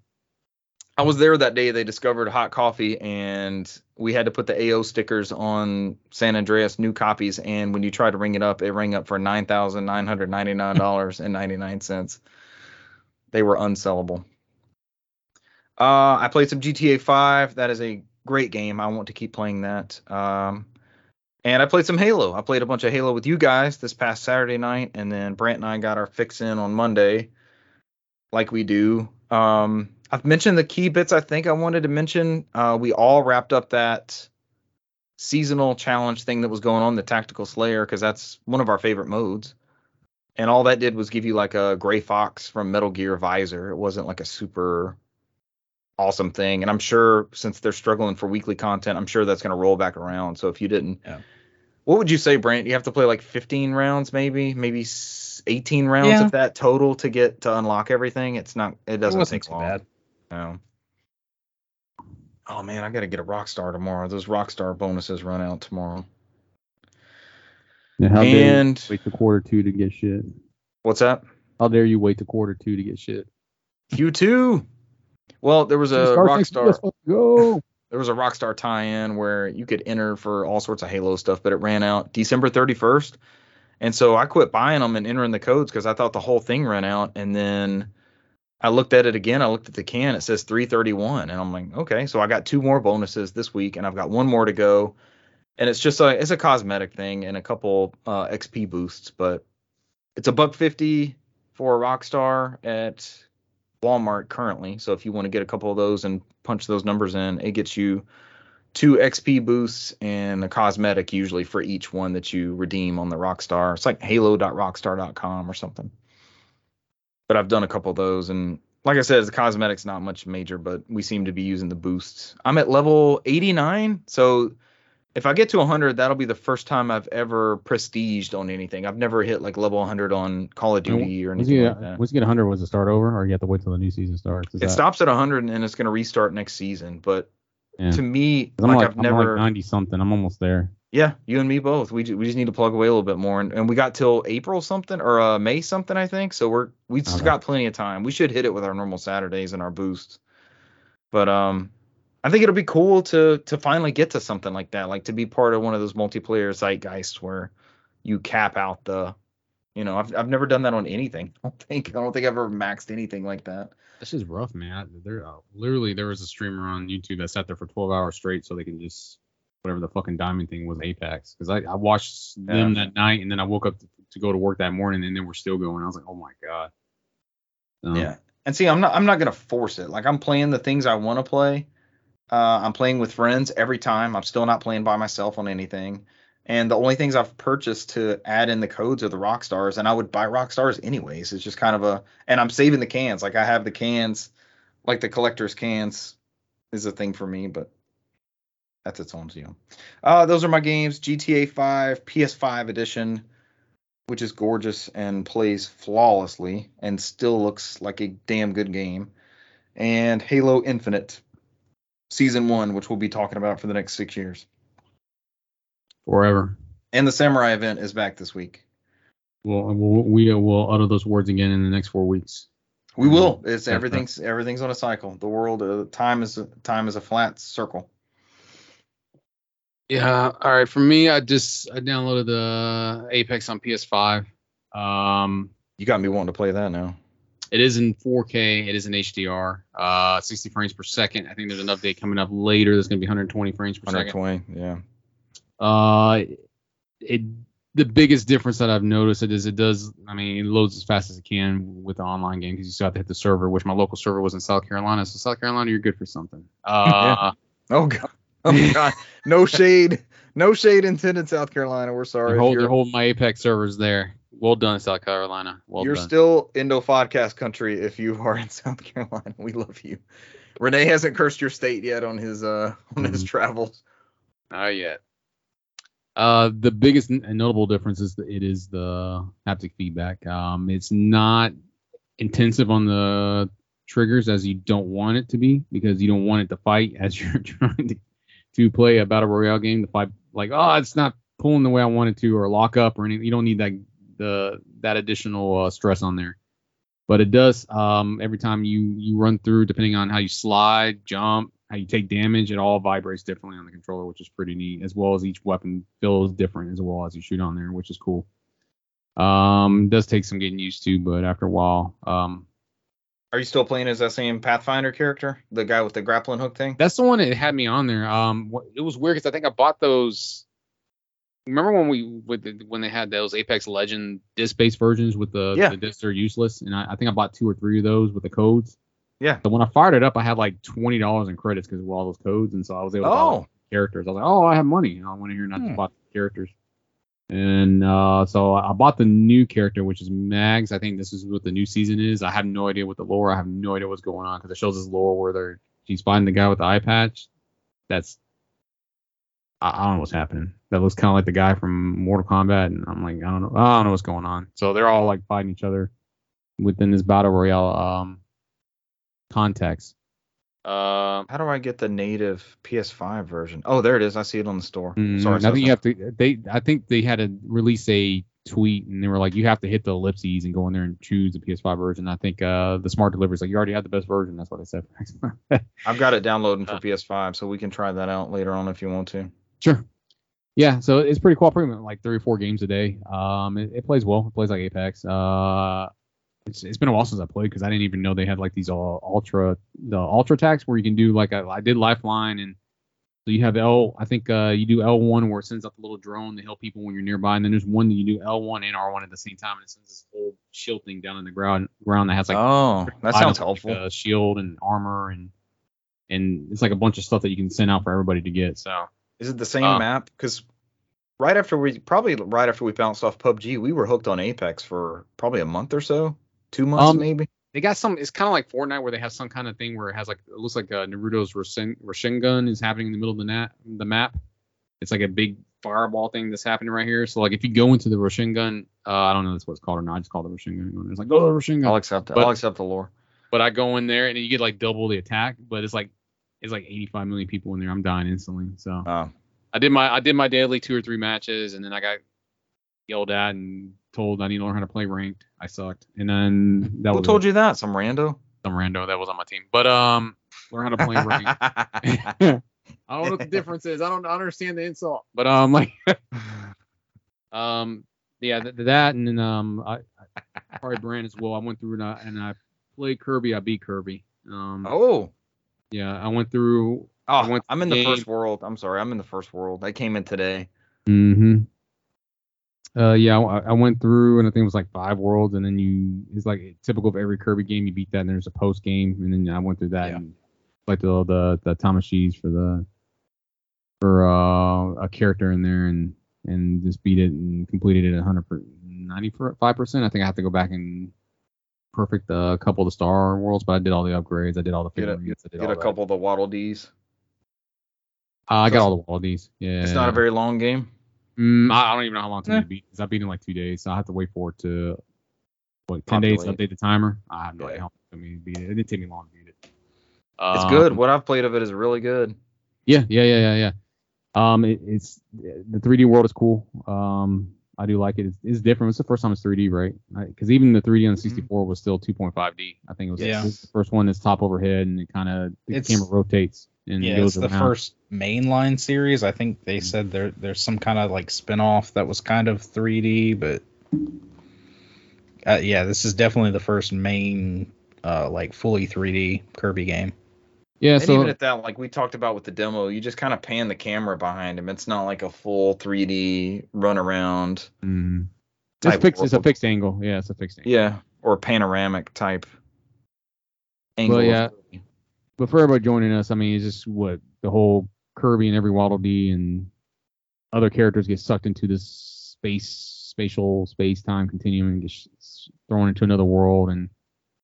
I was there that day. They discovered hot coffee, and we had to put the A O stickers on San Andreas new copies. And when you try to ring it up, it rang up for nine thousand nine hundred ninety nine dollars and ninety nine cents. They were unsellable. Uh, I played some G T A five. That is a great game. I want to keep playing that. Um. And I played some Halo. I played a bunch of Halo with you guys this past Saturday night, and then Brant and I got our fix in on Monday, like we do. Um, I've mentioned the key bits I think I wanted to mention. Uh, we all wrapped up that seasonal challenge thing that was going on, the Tactical Slayer, because that's one of our favorite modes. And all that did was give you like a Gray Fox from Metal Gear visor. It wasn't like a super... awesome thing, and I'm sure since they're struggling for weekly content, I'm sure that's going to roll back around. So if you didn't, yeah. What would you say, Brant? You have to play like fifteen rounds, maybe, maybe eighteen rounds yeah. of that total to get to unlock everything. It's not, it doesn't it take long. Bad. No. Oh man, I got to get a Rockstar tomorrow. Those Rockstar bonuses run out tomorrow. Now, how and dare you wait to quarter two to get shit. What's that? How dare you wait to quarter two to get shit? You too. Well, there was a Rockstar. Go. There was a Rockstar tie-in where you could enter for all sorts of Halo stuff, but it ran out December thirty-first, and so I quit buying them and entering the codes because I thought the whole thing ran out. And then I looked at it again. I looked at the can. It says three thirty-one, and I'm like, okay. So I got two more bonuses this week, and I've got one more to go. And it's just a it's a cosmetic thing and a couple uh, X P boosts, but it's a buck fifty for a Rockstar at Walmart currently, so if you want to get a couple of those and punch those numbers in, it gets you two X P boosts and a cosmetic usually for each one that you redeem on the Rockstar. It's like halo dot rockstar dot com or something. But I've done a couple of those, and like I said, the cosmetics not much major, but we seem to be using the boosts. I'm at level eighty-nine, so If I get to one hundred, that'll be the first time I've ever prestiged on anything. I've never hit like level one hundred on Call of Duty or anything like that. Once you get one hundred, was it start over, or you have to wait till the new season starts? Is it that... stops at one hundred and it's going to restart next season. But yeah. to me, like, like I've I'm never like ninety something. I'm almost there. Yeah, you and me both. We we just need to plug away a little bit more, and, and we got till April something or uh, May something, I think. So we're we just okay. got plenty of time. We should hit it with our normal Saturdays and our boosts. But um. I think it'll be cool to to finally get to something like that, like to be part of one of those multiplayer zeitgeists where you cap out the, you know, I've I've never done that on anything. I don't think I don't think I've ever maxed anything like that. This is rough, man. There uh, literally there was a streamer on YouTube that sat there for twelve hours straight so they can just whatever the fucking diamond thing was, Apex, because I, I watched yeah. them that night and then I woke up to, to go to work that morning and then we're still going. I was like, oh my god. Um, yeah, and see, I'm not I'm not gonna force it. Like I'm playing the things I want to play. Uh, I'm playing with friends every time. I'm still not playing by myself on anything. And the only things I've purchased to add in the codes are the Rockstars, and I would buy Rockstars anyways. It's just kind of a – and I'm saving the cans. Like I have the cans, like the collector's cans is a thing for me, but that's its own deal. Uh, those are my games, G T A five, P S five edition, which is gorgeous and plays flawlessly and still looks like a damn good game, and Halo Infinite. Season one, which we'll be talking about for the next six years. Forever. And the Samurai event is back this week. Well, we will utter those words again in the next four weeks. We will. It's everything's everything's on a cycle. The world, uh, time is time is a flat circle. Yeah. All right. For me, I just I downloaded the Apex on P S five. Um, you got me wanting to play that now. It is in four K. It is in H D R. Uh, sixty frames per second. I think there's an update coming up later. There's going to be one hundred twenty frames per one hundred twenty, second. one hundred twenty, yeah. Uh, it the biggest difference that I've noticed it is it does. I mean, it loads as fast as it can with the online game because you still have to hit the server, which my local server was in South Carolina. So South Carolina, you're good for something. Uh, yeah. Oh god. Oh god. No shade. No shade intended, South Carolina. We're sorry. They're, hold, they're holding my Apex servers there. Well done, South Carolina. Well You're done. Still Indo-Podcast country if you are in South Carolina. We love you. Renee hasn't cursed your state yet on his uh on mm-hmm. his travels. Not yet. Uh, the biggest and notable difference is that it is the haptic feedback. Um, it's not intensive on the triggers as you don't want it to be because you don't want it to fight as you're trying to, to play a battle royale game. The fight like oh it's not pulling the way I want it to or lock up or anything. You don't need that. The, that additional uh, stress on there, but it does um, every time you you run through, depending on how you slide, jump, how you take damage, it all vibrates differently on the controller, which is pretty neat, as well as each weapon feels different as well as you shoot on there, which is cool. Um, does take some getting used to, but after a while. Um, Are you still playing as that same Pathfinder character, the guy with the grappling hook thing? That's the one that had me on there. Um, it was weird because I think I bought those. Remember when we with the, when they had those Apex Legends disc-based versions with the, yeah. the discs are useless, and I, I think I bought two or three of those with the codes. Yeah. So when I fired it up, I had like twenty dollars in credits because of all those codes, and so I was able to oh. buy characters. I was like, oh, I have money, and I went in here and I hmm. just bought the characters. And uh, so I bought the new character, which is Mags. I think this is what the new season is. I have no idea what the lore. I have no idea what's going on because it shows this lore where they're she's fighting the guy with the eye patch. That's I don't know what's happening. That looks kind of like the guy from Mortal Kombat, and I'm like, I don't know, I don't know what's going on. So they're all like fighting each other within this battle royale um, context. Uh, How do I get the native P S five version? Oh, there it is. I see it on the store. Mm, Sorry, I think so. You have to. They, I think they had to release a tweet, and they were like, you have to hit the ellipses and go in there and choose the P S five version. I think uh, the smart delivery is like, you already have the best version. That's what I said. I've got it downloading for uh, P S five, so we can try that out later on if you want to. Sure. Yeah, so it's pretty cool. Pretty much like three or four games a day. Um, it, it plays well. It plays like Apex. Uh, it's it's been a while since I played because I didn't even know they had like these all ultra the ultra attacks where you can do like a, I did Lifeline, and so you have L. I think uh, you do L one where it sends up a little drone to help people when you're nearby, and then there's one that you do L one and R one at the same time, and it sends this whole shield thing down in the ground ground that has like oh that sounds helpful like, uh, shield and armor and and it's like a bunch of stuff that you can send out for everybody to get. So. Is it the same um, map? Because right after we probably right after we bounced off P U B G, we were hooked on Apex for probably a month or so, two months um, maybe. They got some. It's kind of like Fortnite where they have some kind of thing where it has like it looks like uh, Naruto's Rasen, Rasengan is happening in the middle of the, na- the map. It's like a big fireball thing that's happening right here. So like if you go into the Rasengan, uh, I don't know if that's what it's called or not. I just call it the Rasengan. It's like, go to the Rasengan. I'll accept that. I'll accept the lore. But I go in there and you get like double the attack, but it's like it's like eighty-five million people in there. I'm dying instantly. So oh. I did my I did my daily two or three matches, and then I got yelled at and told I need to learn how to play ranked. I sucked. And then that Who was told it. you that? Some rando? Some rando that was on my team. But um learn how to play ranked. I don't know what the difference is. I don't understand the insult. But um, like, um, yeah, th- that and then um, I, I probably Brant as well. I went through and I, and I played Kirby. I beat Kirby. Um, oh, yeah, I went through. Oh, I went through I'm in the, the first world. I'm sorry, I'm in the first world. I came in today. Mm-hmm. Uh, yeah, I, I went through and I think it was like five worlds, and then you it's like typical of every Kirby game. You beat that, and there's a post game, and then I went through that. Yeah. And, like the the, the Tamashis for the for uh, a character in there and and just beat it and completed it at one hundred ninety-five percent. I think I have to go back and perfect a couple of the Star Worlds, but I did all the upgrades. I did all the get a, units, I did get all a couple of the Waddle Dees. Uh, I got all the Waddle Dees. Yeah, it's not a very long game. Mm, I, I don't even know how long it's going to be. I beat it in like two days, so I have to wait for it to what ten days to update the timer. I have no idea how long it's going to be. It didn't take me long to beat it. It's good. Um, what I've played of it is really good. Yeah, yeah, yeah, yeah, yeah. Um, it, it's the three D world is cool. Um, I do like it. It's, it's different. It's the first time it's three D, right? Because right? even the three D on the sixty-four mm-hmm. was still two point five D. I think it was yeah. the first one that's top overhead and it kind of the it's, camera rotates and yeah, goes it's around. The first mainline series. I think they mm-hmm. said there there's some kind of like spinoff that was kind of three D, but uh, yeah, this is definitely the first main uh like fully three D Kirby game. Yeah, and so even at that, like we talked about with the demo, you just kind of pan the camera behind him. It's not like a full three D run around. Mm. It's, fixed, it's a fixed angle. Yeah, it's a fixed angle. Yeah, or a panoramic type angle. But, yeah. but for everybody joining us, I mean, it's just what the whole Kirby and every Waddle Dee and other characters get sucked into this space, spatial space-time continuum and get thrown into another world and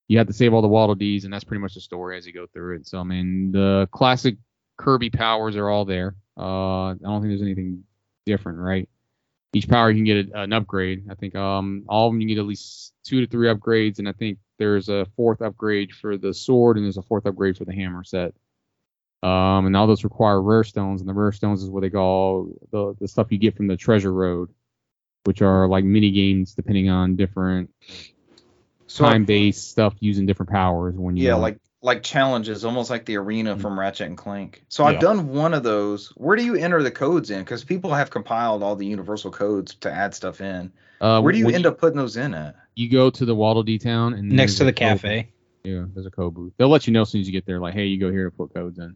you have to save all the Waddle Dees, and that's pretty much the story as you go through it. So, I mean, the classic Kirby powers are all there. Uh, I don't think there's anything different, right? Each power you can get a, an upgrade. I think um, all of them you get at least two to three upgrades, and I think there's a fourth upgrade for the sword, and there's a fourth upgrade for the hammer set. Um, and all those require rare stones, and the rare stones is what they call the, the stuff you get from the treasure road, which are like mini games depending on different... So time-based stuff using different powers when you yeah, know. like like challenges, almost like the arena mm-hmm. from Ratchet and Clank. So yeah. I've done one of those. Where do you enter the codes in? Because people have compiled all the universal codes to add stuff in. Uh, Where do you end you, up putting those in at? You go to the Waddle Dee town and next to the cafe. Booth. Yeah, there's a code booth. They'll let you know as soon as you get there. Like, hey, you go here to put codes in.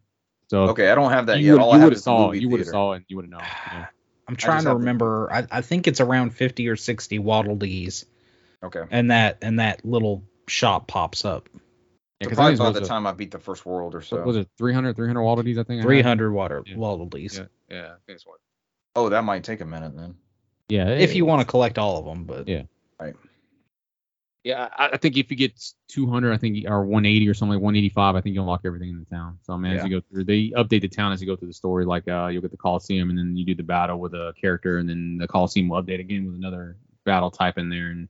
So okay, I don't have that you yet. Would, all you would have saw it. You would have saw it. You would have known. Yeah. I'm trying to remember. To... I, I think it's around fifty or sixty Waddle Dees. Okay. And that and that little shop pops up. Yeah, so probably by the a, time I beat the first world or so. What was it three hundred, three hundred Waddle Dees, I think? three hundred water, yeah. Waddle Dees. Yeah, yeah, I think it's what. Oh, that might take a minute then. Yeah. It, if you want to collect all of them, but. Yeah. Right. Yeah, I, I think if you get two hundred, I think, or one eighty or something, like one eighty-five, I think you unlock everything in the town. So, I mean, yeah. as you go through, they update the town as you go through the story. Like, uh, you'll get the Coliseum, and then you do the battle with a character, and then the Coliseum will update again with another battle type in there, and.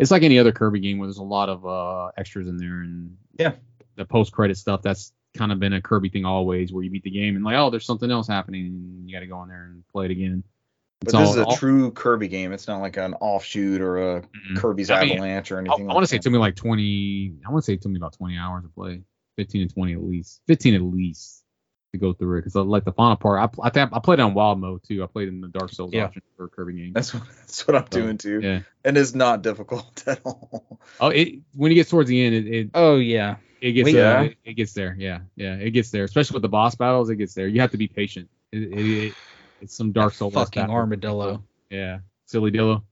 It's like any other Kirby game where there's a lot of uh, extras in there and yeah, the post-credit stuff. That's kind of been a Kirby thing always, where you beat the game and like, oh, there's something else happening, and you got to go in there and play it again. It's but this all, is a all, true Kirby game. It's not like an offshoot or a mm-hmm. Kirby's I mean, Avalanche or anything. I, I like want to say it took me like twenty. I want to say it took me about twenty hours to play, fifteen to twenty at least, fifteen at least to go through it. Because like the final part, I I, th- I played on wild mode too. I played in the Dark Souls yeah. option for a Kirby game. That's what, that's what I'm so, doing too. Yeah. And it's not difficult at all. Oh, it when you get towards the end, it, it oh yeah, it gets yeah. Uh, it, it gets there. Yeah, yeah, it gets there. Especially with the boss battles, it gets there. You have to be patient. It, it, it it's some Dark Souls fucking battle. Armadillo. Yeah, Silly Dillo.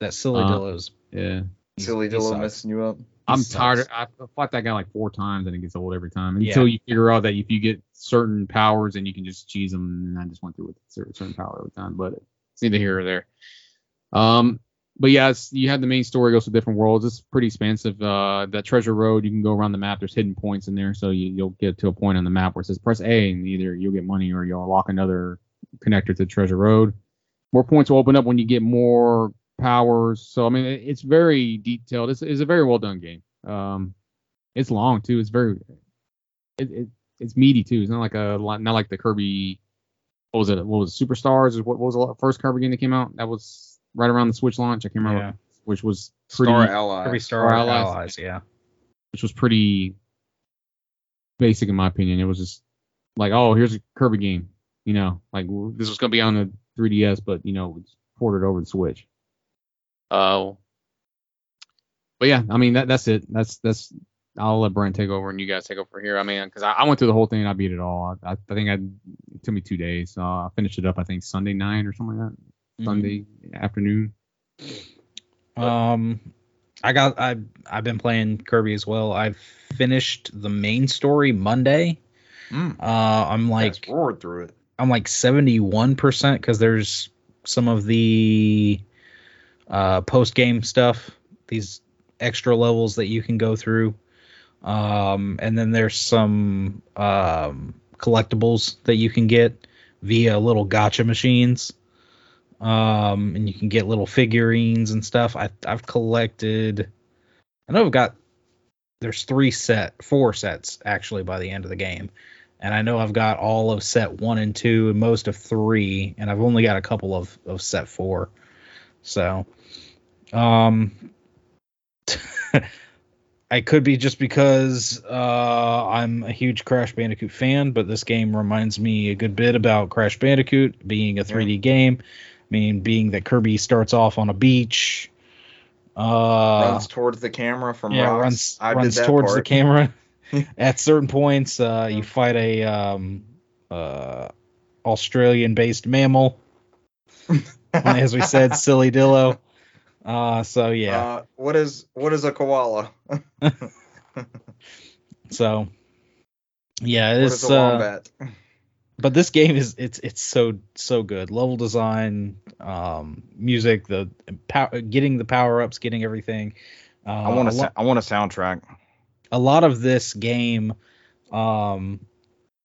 That Silly um, Dillo's yeah. Silly Dillo messing you up. I'm tired. Of, I fought that guy like four times, and it gets old every time. Until yeah. you figure out that if you get certain powers, and you can just cheese them. And I just went through with certain power every time, but it's neither here or there. Um, but yeah, it's, you have the main story goes to different worlds. It's pretty expansive. Uh, that treasure road, you can go around the map. There's hidden points in there, so you, you'll get to a point on the map where it says press A, and either you'll get money or you'll unlock another connector to Treasure Road. More points will open up when you get more powers. So, I mean, it, it's very detailed. It's, it's a very well done game. Um, it's long, too. It's very... It, it, it's meaty, too. It's not like a not like the Kirby... What was it? What was it, Superstars? What, what was the first Kirby game that came out? That was right around the Switch launch. I can't remember. Yeah. Which was... Pretty, Star Allies. Kirby Star, Star Allies, Allies, yeah. Which was pretty... basic in my opinion. It was just like, oh, here's a Kirby game, you know, like this was gonna be on the three D S, but you know, it's ported over the Switch. Uh, but yeah, I mean that that's it. That's that's. I'll let Brent take over and you guys take over here. I mean, because I, I went through the whole thing and I beat it all. I, I think I it took me two days. So I finished it up. I think Sunday night or something like that. Mm-hmm. Sunday afternoon. But, um. I got I I've, I've been playing Kirby as well. I've finished the main story Monday. Mm. Uh, I'm like forward through it. I'm like seventy-one percent because there's some of the uh, post game stuff, these extra levels that you can go through, um, and then there's some um, collectibles that you can get via little gacha machines. Um, and you can get little figurines and stuff. I, I've collected, I know I've got, there's three set, four sets actually by the end of the game. And I know I've got all of set one and two and most of three, and I've only got a couple of, of set four. So, um, I could be just because, uh, I'm a huge Crash Bandicoot fan, but this game reminds me a good bit about Crash Bandicoot being a three D yeah. game. I mean, being that Kirby starts off on a beach, uh, runs towards the camera from yeah, rocks. runs, I runs did towards part. the camera. At certain points, uh, yeah. you fight a um, uh, Australian-based mammal, as we said, Silly Dillo. Uh, so yeah. Uh, what is what is a koala? So yeah, it's what is a wombat? Uh, But this game is it's it's so so good. Level design, um, music, the pow- getting the power ups, getting everything. Uh, I want a lo- I want a soundtrack. A lot of this game, um,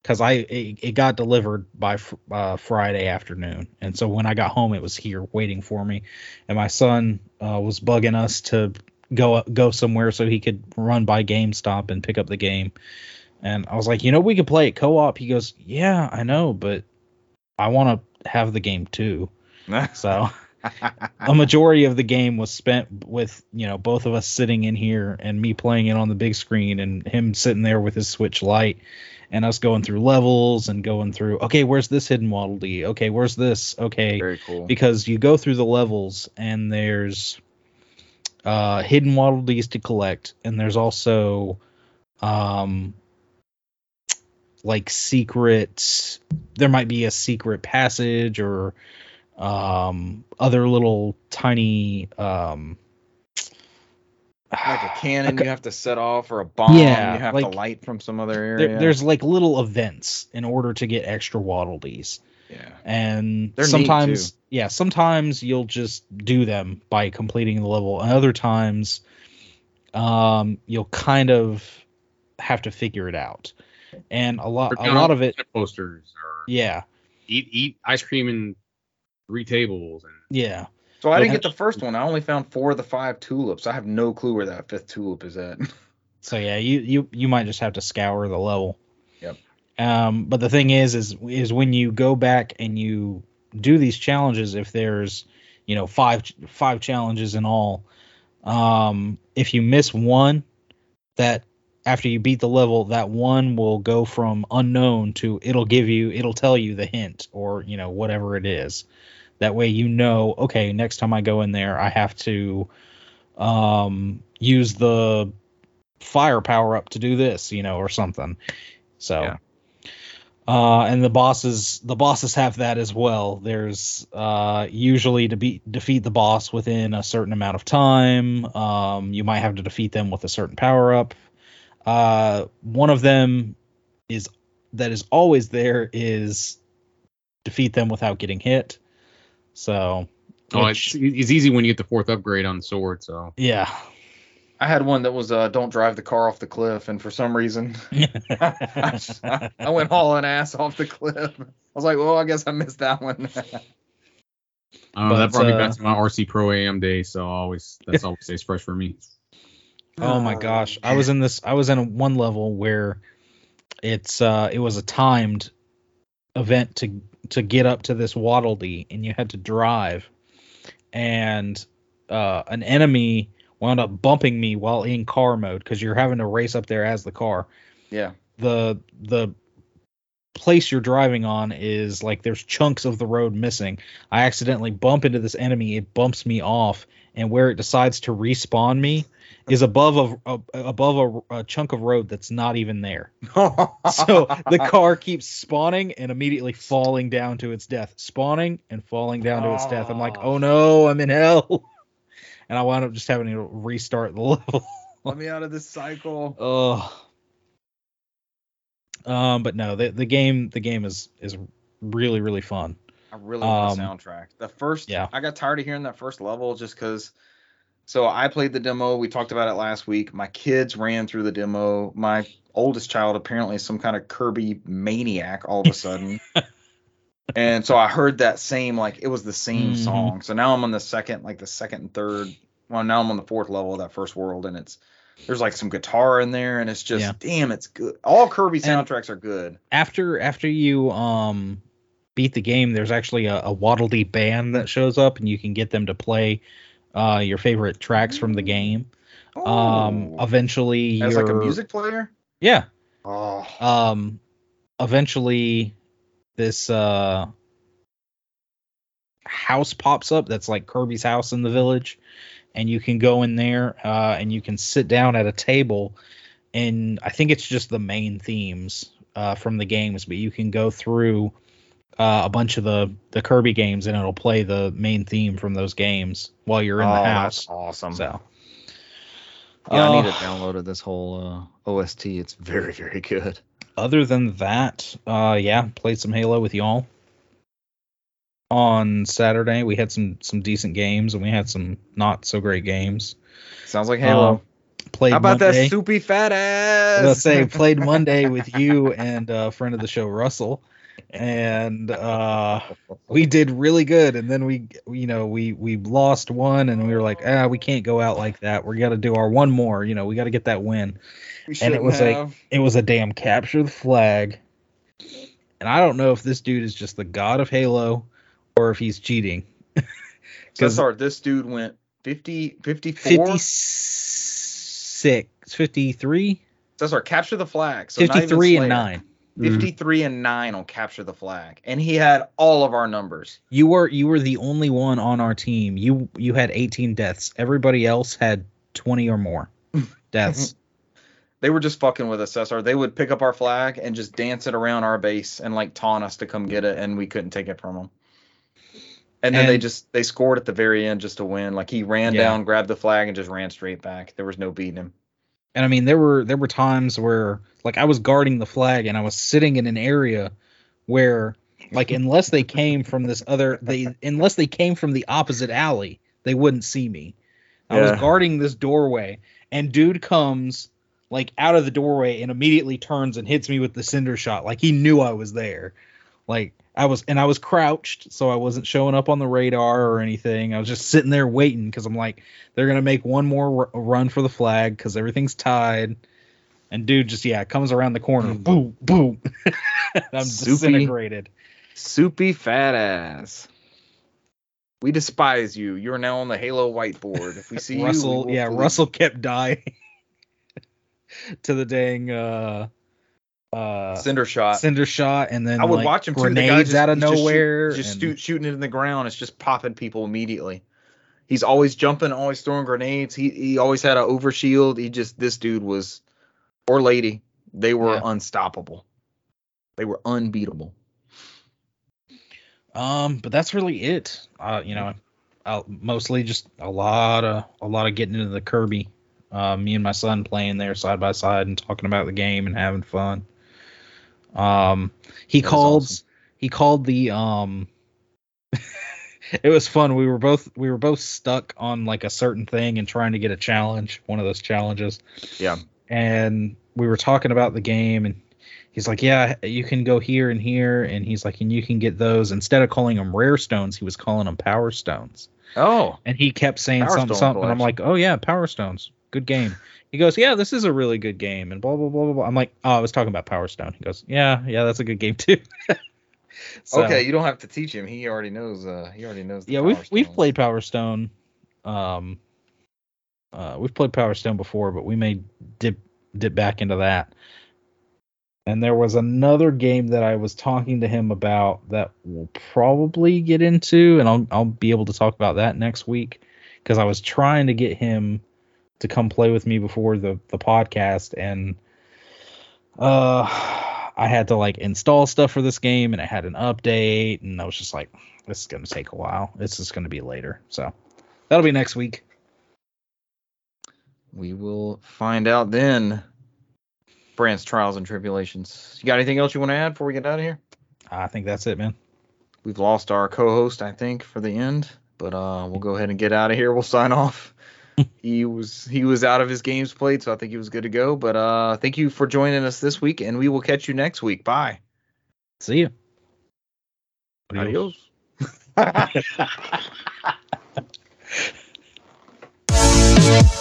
because I it, it got delivered by fr- uh, Friday afternoon, and so when I got home, it was here waiting for me, and my son uh, was bugging us to go go somewhere so he could run by GameStop and pick up the game. And I was like, you know, we could play it co-op. He goes, yeah, I know, but I want to have the game too. So a majority of the game was spent with, you know, both of us sitting in here and me playing it on the big screen and him sitting there with his Switch Lite and us going through levels and going through, okay, where's this hidden Waddle Dee? Okay, where's this? Okay. Very cool. Because you go through the levels and there's uh, hidden Waddle Dees to collect. And there's also... um. like secret, there might be a secret passage or um other little tiny um like a cannon a, you have to set off or a bomb yeah, you have like, to light from some other area. There, there's like little events in order to get extra Waddle Dees. Yeah. And They're sometimes yeah, sometimes you'll just do them by completing the level, and other times um you'll kind of have to figure it out. And a lot, a lot of it. Posters, or yeah. Eat, eat ice cream in three tables, and yeah. So I didn't get the first one. I only found four of the five tulips. I have no clue where that fifth tulip is at. So yeah, you, you, you might just have to scour the level. Yep. Um, but the thing is, is, is when you go back and you do these challenges, if there's, you know, five, five challenges in all, um, if you miss one, that. After you beat the level, that one will go from unknown to it'll give you, it'll tell you the hint or, you know, whatever it is. That way, you know, okay, next time I go in there, I have to um, use the fire power up to do this, you know, or something. So, yeah. uh, and the bosses, the bosses have that as well. There's uh, usually to be defeat the boss within a certain amount of time. Um, you might have to defeat them with a certain power up. Uh, one of them is that is always there is defeat them without getting hit. So oh, which, it's, it's easy when you get the fourth upgrade on the sword. So yeah, I had one that was uh, don't drive the car off the cliff, and for some reason I, I went hauling ass off the cliff. was like, well, I guess I missed that one. Oh, that brought uh, me back to my R C Pro A M day, so always that's always stays fresh for me. Oh, oh my gosh, man. I was in this. I was in one level where it's uh, it was a timed event to to get up to this Waddle Dee, and you had to drive, and uh, an enemy wound up bumping me while in car mode because you're having to race up there as the car. Yeah. The the place you're driving on is like there's chunks of the road missing. I accidentally bump into this enemy. It bumps me off, and where it decides to respawn me is above a, a above a, a chunk of road that's not even there. So the car keeps spawning and immediately falling down to its death, spawning and falling down to its death. I'm like, oh no, I'm in hell. And I wound up just having to restart the level. Let me out of this cycle. Oh. Um, but no, the the game the game is is really really fun. I really love um, the soundtrack. The first, yeah. I got tired of hearing that first level just because. So I played the demo. We talked about it last week. My kids ran through the demo. My oldest child apparently is some kind of Kirby maniac all of a sudden. And so I heard that same, like it was the same mm-hmm. song. So now I'm on the second, like the second and third. Well, now I'm on the fourth level of that first world, and it's. There's like some guitar in there, and it's just yeah. damn, it's good. All Kirby soundtracks and are good. After after you um beat the game, there's actually a, a Waddle Dee band that shows up, and you can get them to play uh, your favorite tracks from the game. Oh. Um, eventually, as like a music player. Yeah. Oh. Um, eventually, this uh house pops up that's like Kirby's house in the village. And you can go in there uh, and you can sit down at a table. And I think it's just the main themes uh, from the games. But you can go through uh, a bunch of the, the Kirby games, and it'll play the main theme from those games while you're in oh, the house. That's awesome. So, yeah, uh, I need it downloaded, this whole uh, O S T. It's very, very good. Other than that, uh, yeah, played some Halo with y'all. On Saturday, we had some some decent games, and we had some not so great games. Sounds like Halo. Uh, played How about Monday. That soupy fat ass? Let's say played Monday with you and a friend of the show, Russell, and uh, we did really good. And then we, you know, we we lost one, and we were like, ah, we can't go out like that. We got to do our one more. You know, we got to get that win. We and it was have. a it was a damn capture the flag. And I don't know if this dude is just the god of Halo. Or if he's cheating. Because so this dude went fifty, fifty-four? fifty-six, fifty-three? That's our capture the flag. So fifty-three and nine. fifty-three mm-hmm. and nine on capture the flag. And he had all of our numbers. You were you were the only one on our team. You you had eighteen deaths. Everybody else had twenty or more deaths. They were just fucking with us, Cesar. They would pick up our flag and just dance it around our base and like taunt us to come get it, and we couldn't take it from them. And then and, they just they scored at the very end just to win. Like he ran yeah. down, grabbed the flag, and just ran straight back. There was no beating him. And I mean, there were there were times where like I was guarding the flag, and I was sitting in an area where like unless they came from this other they unless they came from the opposite alley, they wouldn't see me. I yeah. was guarding this doorway, and dude comes like out of the doorway and immediately turns and hits me with the cinder shot. Like he knew I was there. Like. I was and I was crouched, so I wasn't showing up on the radar or anything. I was just sitting there waiting because I'm like, they're gonna make one more r- run for the flag because everything's tied. And dude, just yeah, comes around the corner, boom, boom. I'm soupy, disintegrated. Soupy fat ass. We despise you. You're now on the Halo whiteboard. If we see Russell, you, we yeah, please. Russell kept dying to the dang. Uh, Uh, cinder shot, cinder shot, and then I would like, watch him too. Grenades the guy just, out of nowhere, just, shoot, just and... shooting it in the ground. It's just popping people immediately. He's always jumping, always throwing grenades. He he always had an overshield. He just this dude was, or lady, they were yeah. unstoppable. They were unbeatable. Um, but that's really it. Uh, you know, I'll, mostly just a lot of a lot of getting into the Kirby. Uh, me and my son playing there side by side and talking about the game and having fun. Um, he that called. Awesome. He called the. Um, it was fun. We were both we were both stuck on like a certain thing and trying to get a challenge, one of those challenges. Yeah. And we were talking about the game, and he's like, yeah, you can go here and here. And he's like, and you can get those. Instead of calling them rare stones, he was calling them Power Stones. Oh. And he kept saying Power something, Stone something. Collection. And I'm like, oh, yeah, Power Stones. Good game. He goes, yeah, this is a really good game. And blah, blah, blah, blah, blah. I'm like, oh, I was talking about Power Stone. He goes, yeah, yeah, that's a good game, too. So, okay, you don't have to teach him. He already knows. Uh, he already knows. The yeah, Power we've Stones. we've played Power Stone. Um, uh, we've played Power Stone before, but we may dip dip back into that. And there was another game that I was talking to him about that we'll probably get into, and I'll I'll be able to talk about that next week because I was trying to get him to come play with me before the the podcast, and uh. I had to like install stuff for this game, and I had an update, and I was just like, this is going to take a while. It's just going to be later. So that'll be next week. We will find out then. Brant's trials and tribulations. You got anything else you want to add before we get out of here? I think that's it, man. We've lost our co-host, I think, for the end, but uh, we'll go ahead and get out of here. We'll sign off. He was he was out of his games played, so I think he was good to go. But uh, thank you for joining us this week, and we will catch you next week. Bye. See you. Adios. Adios.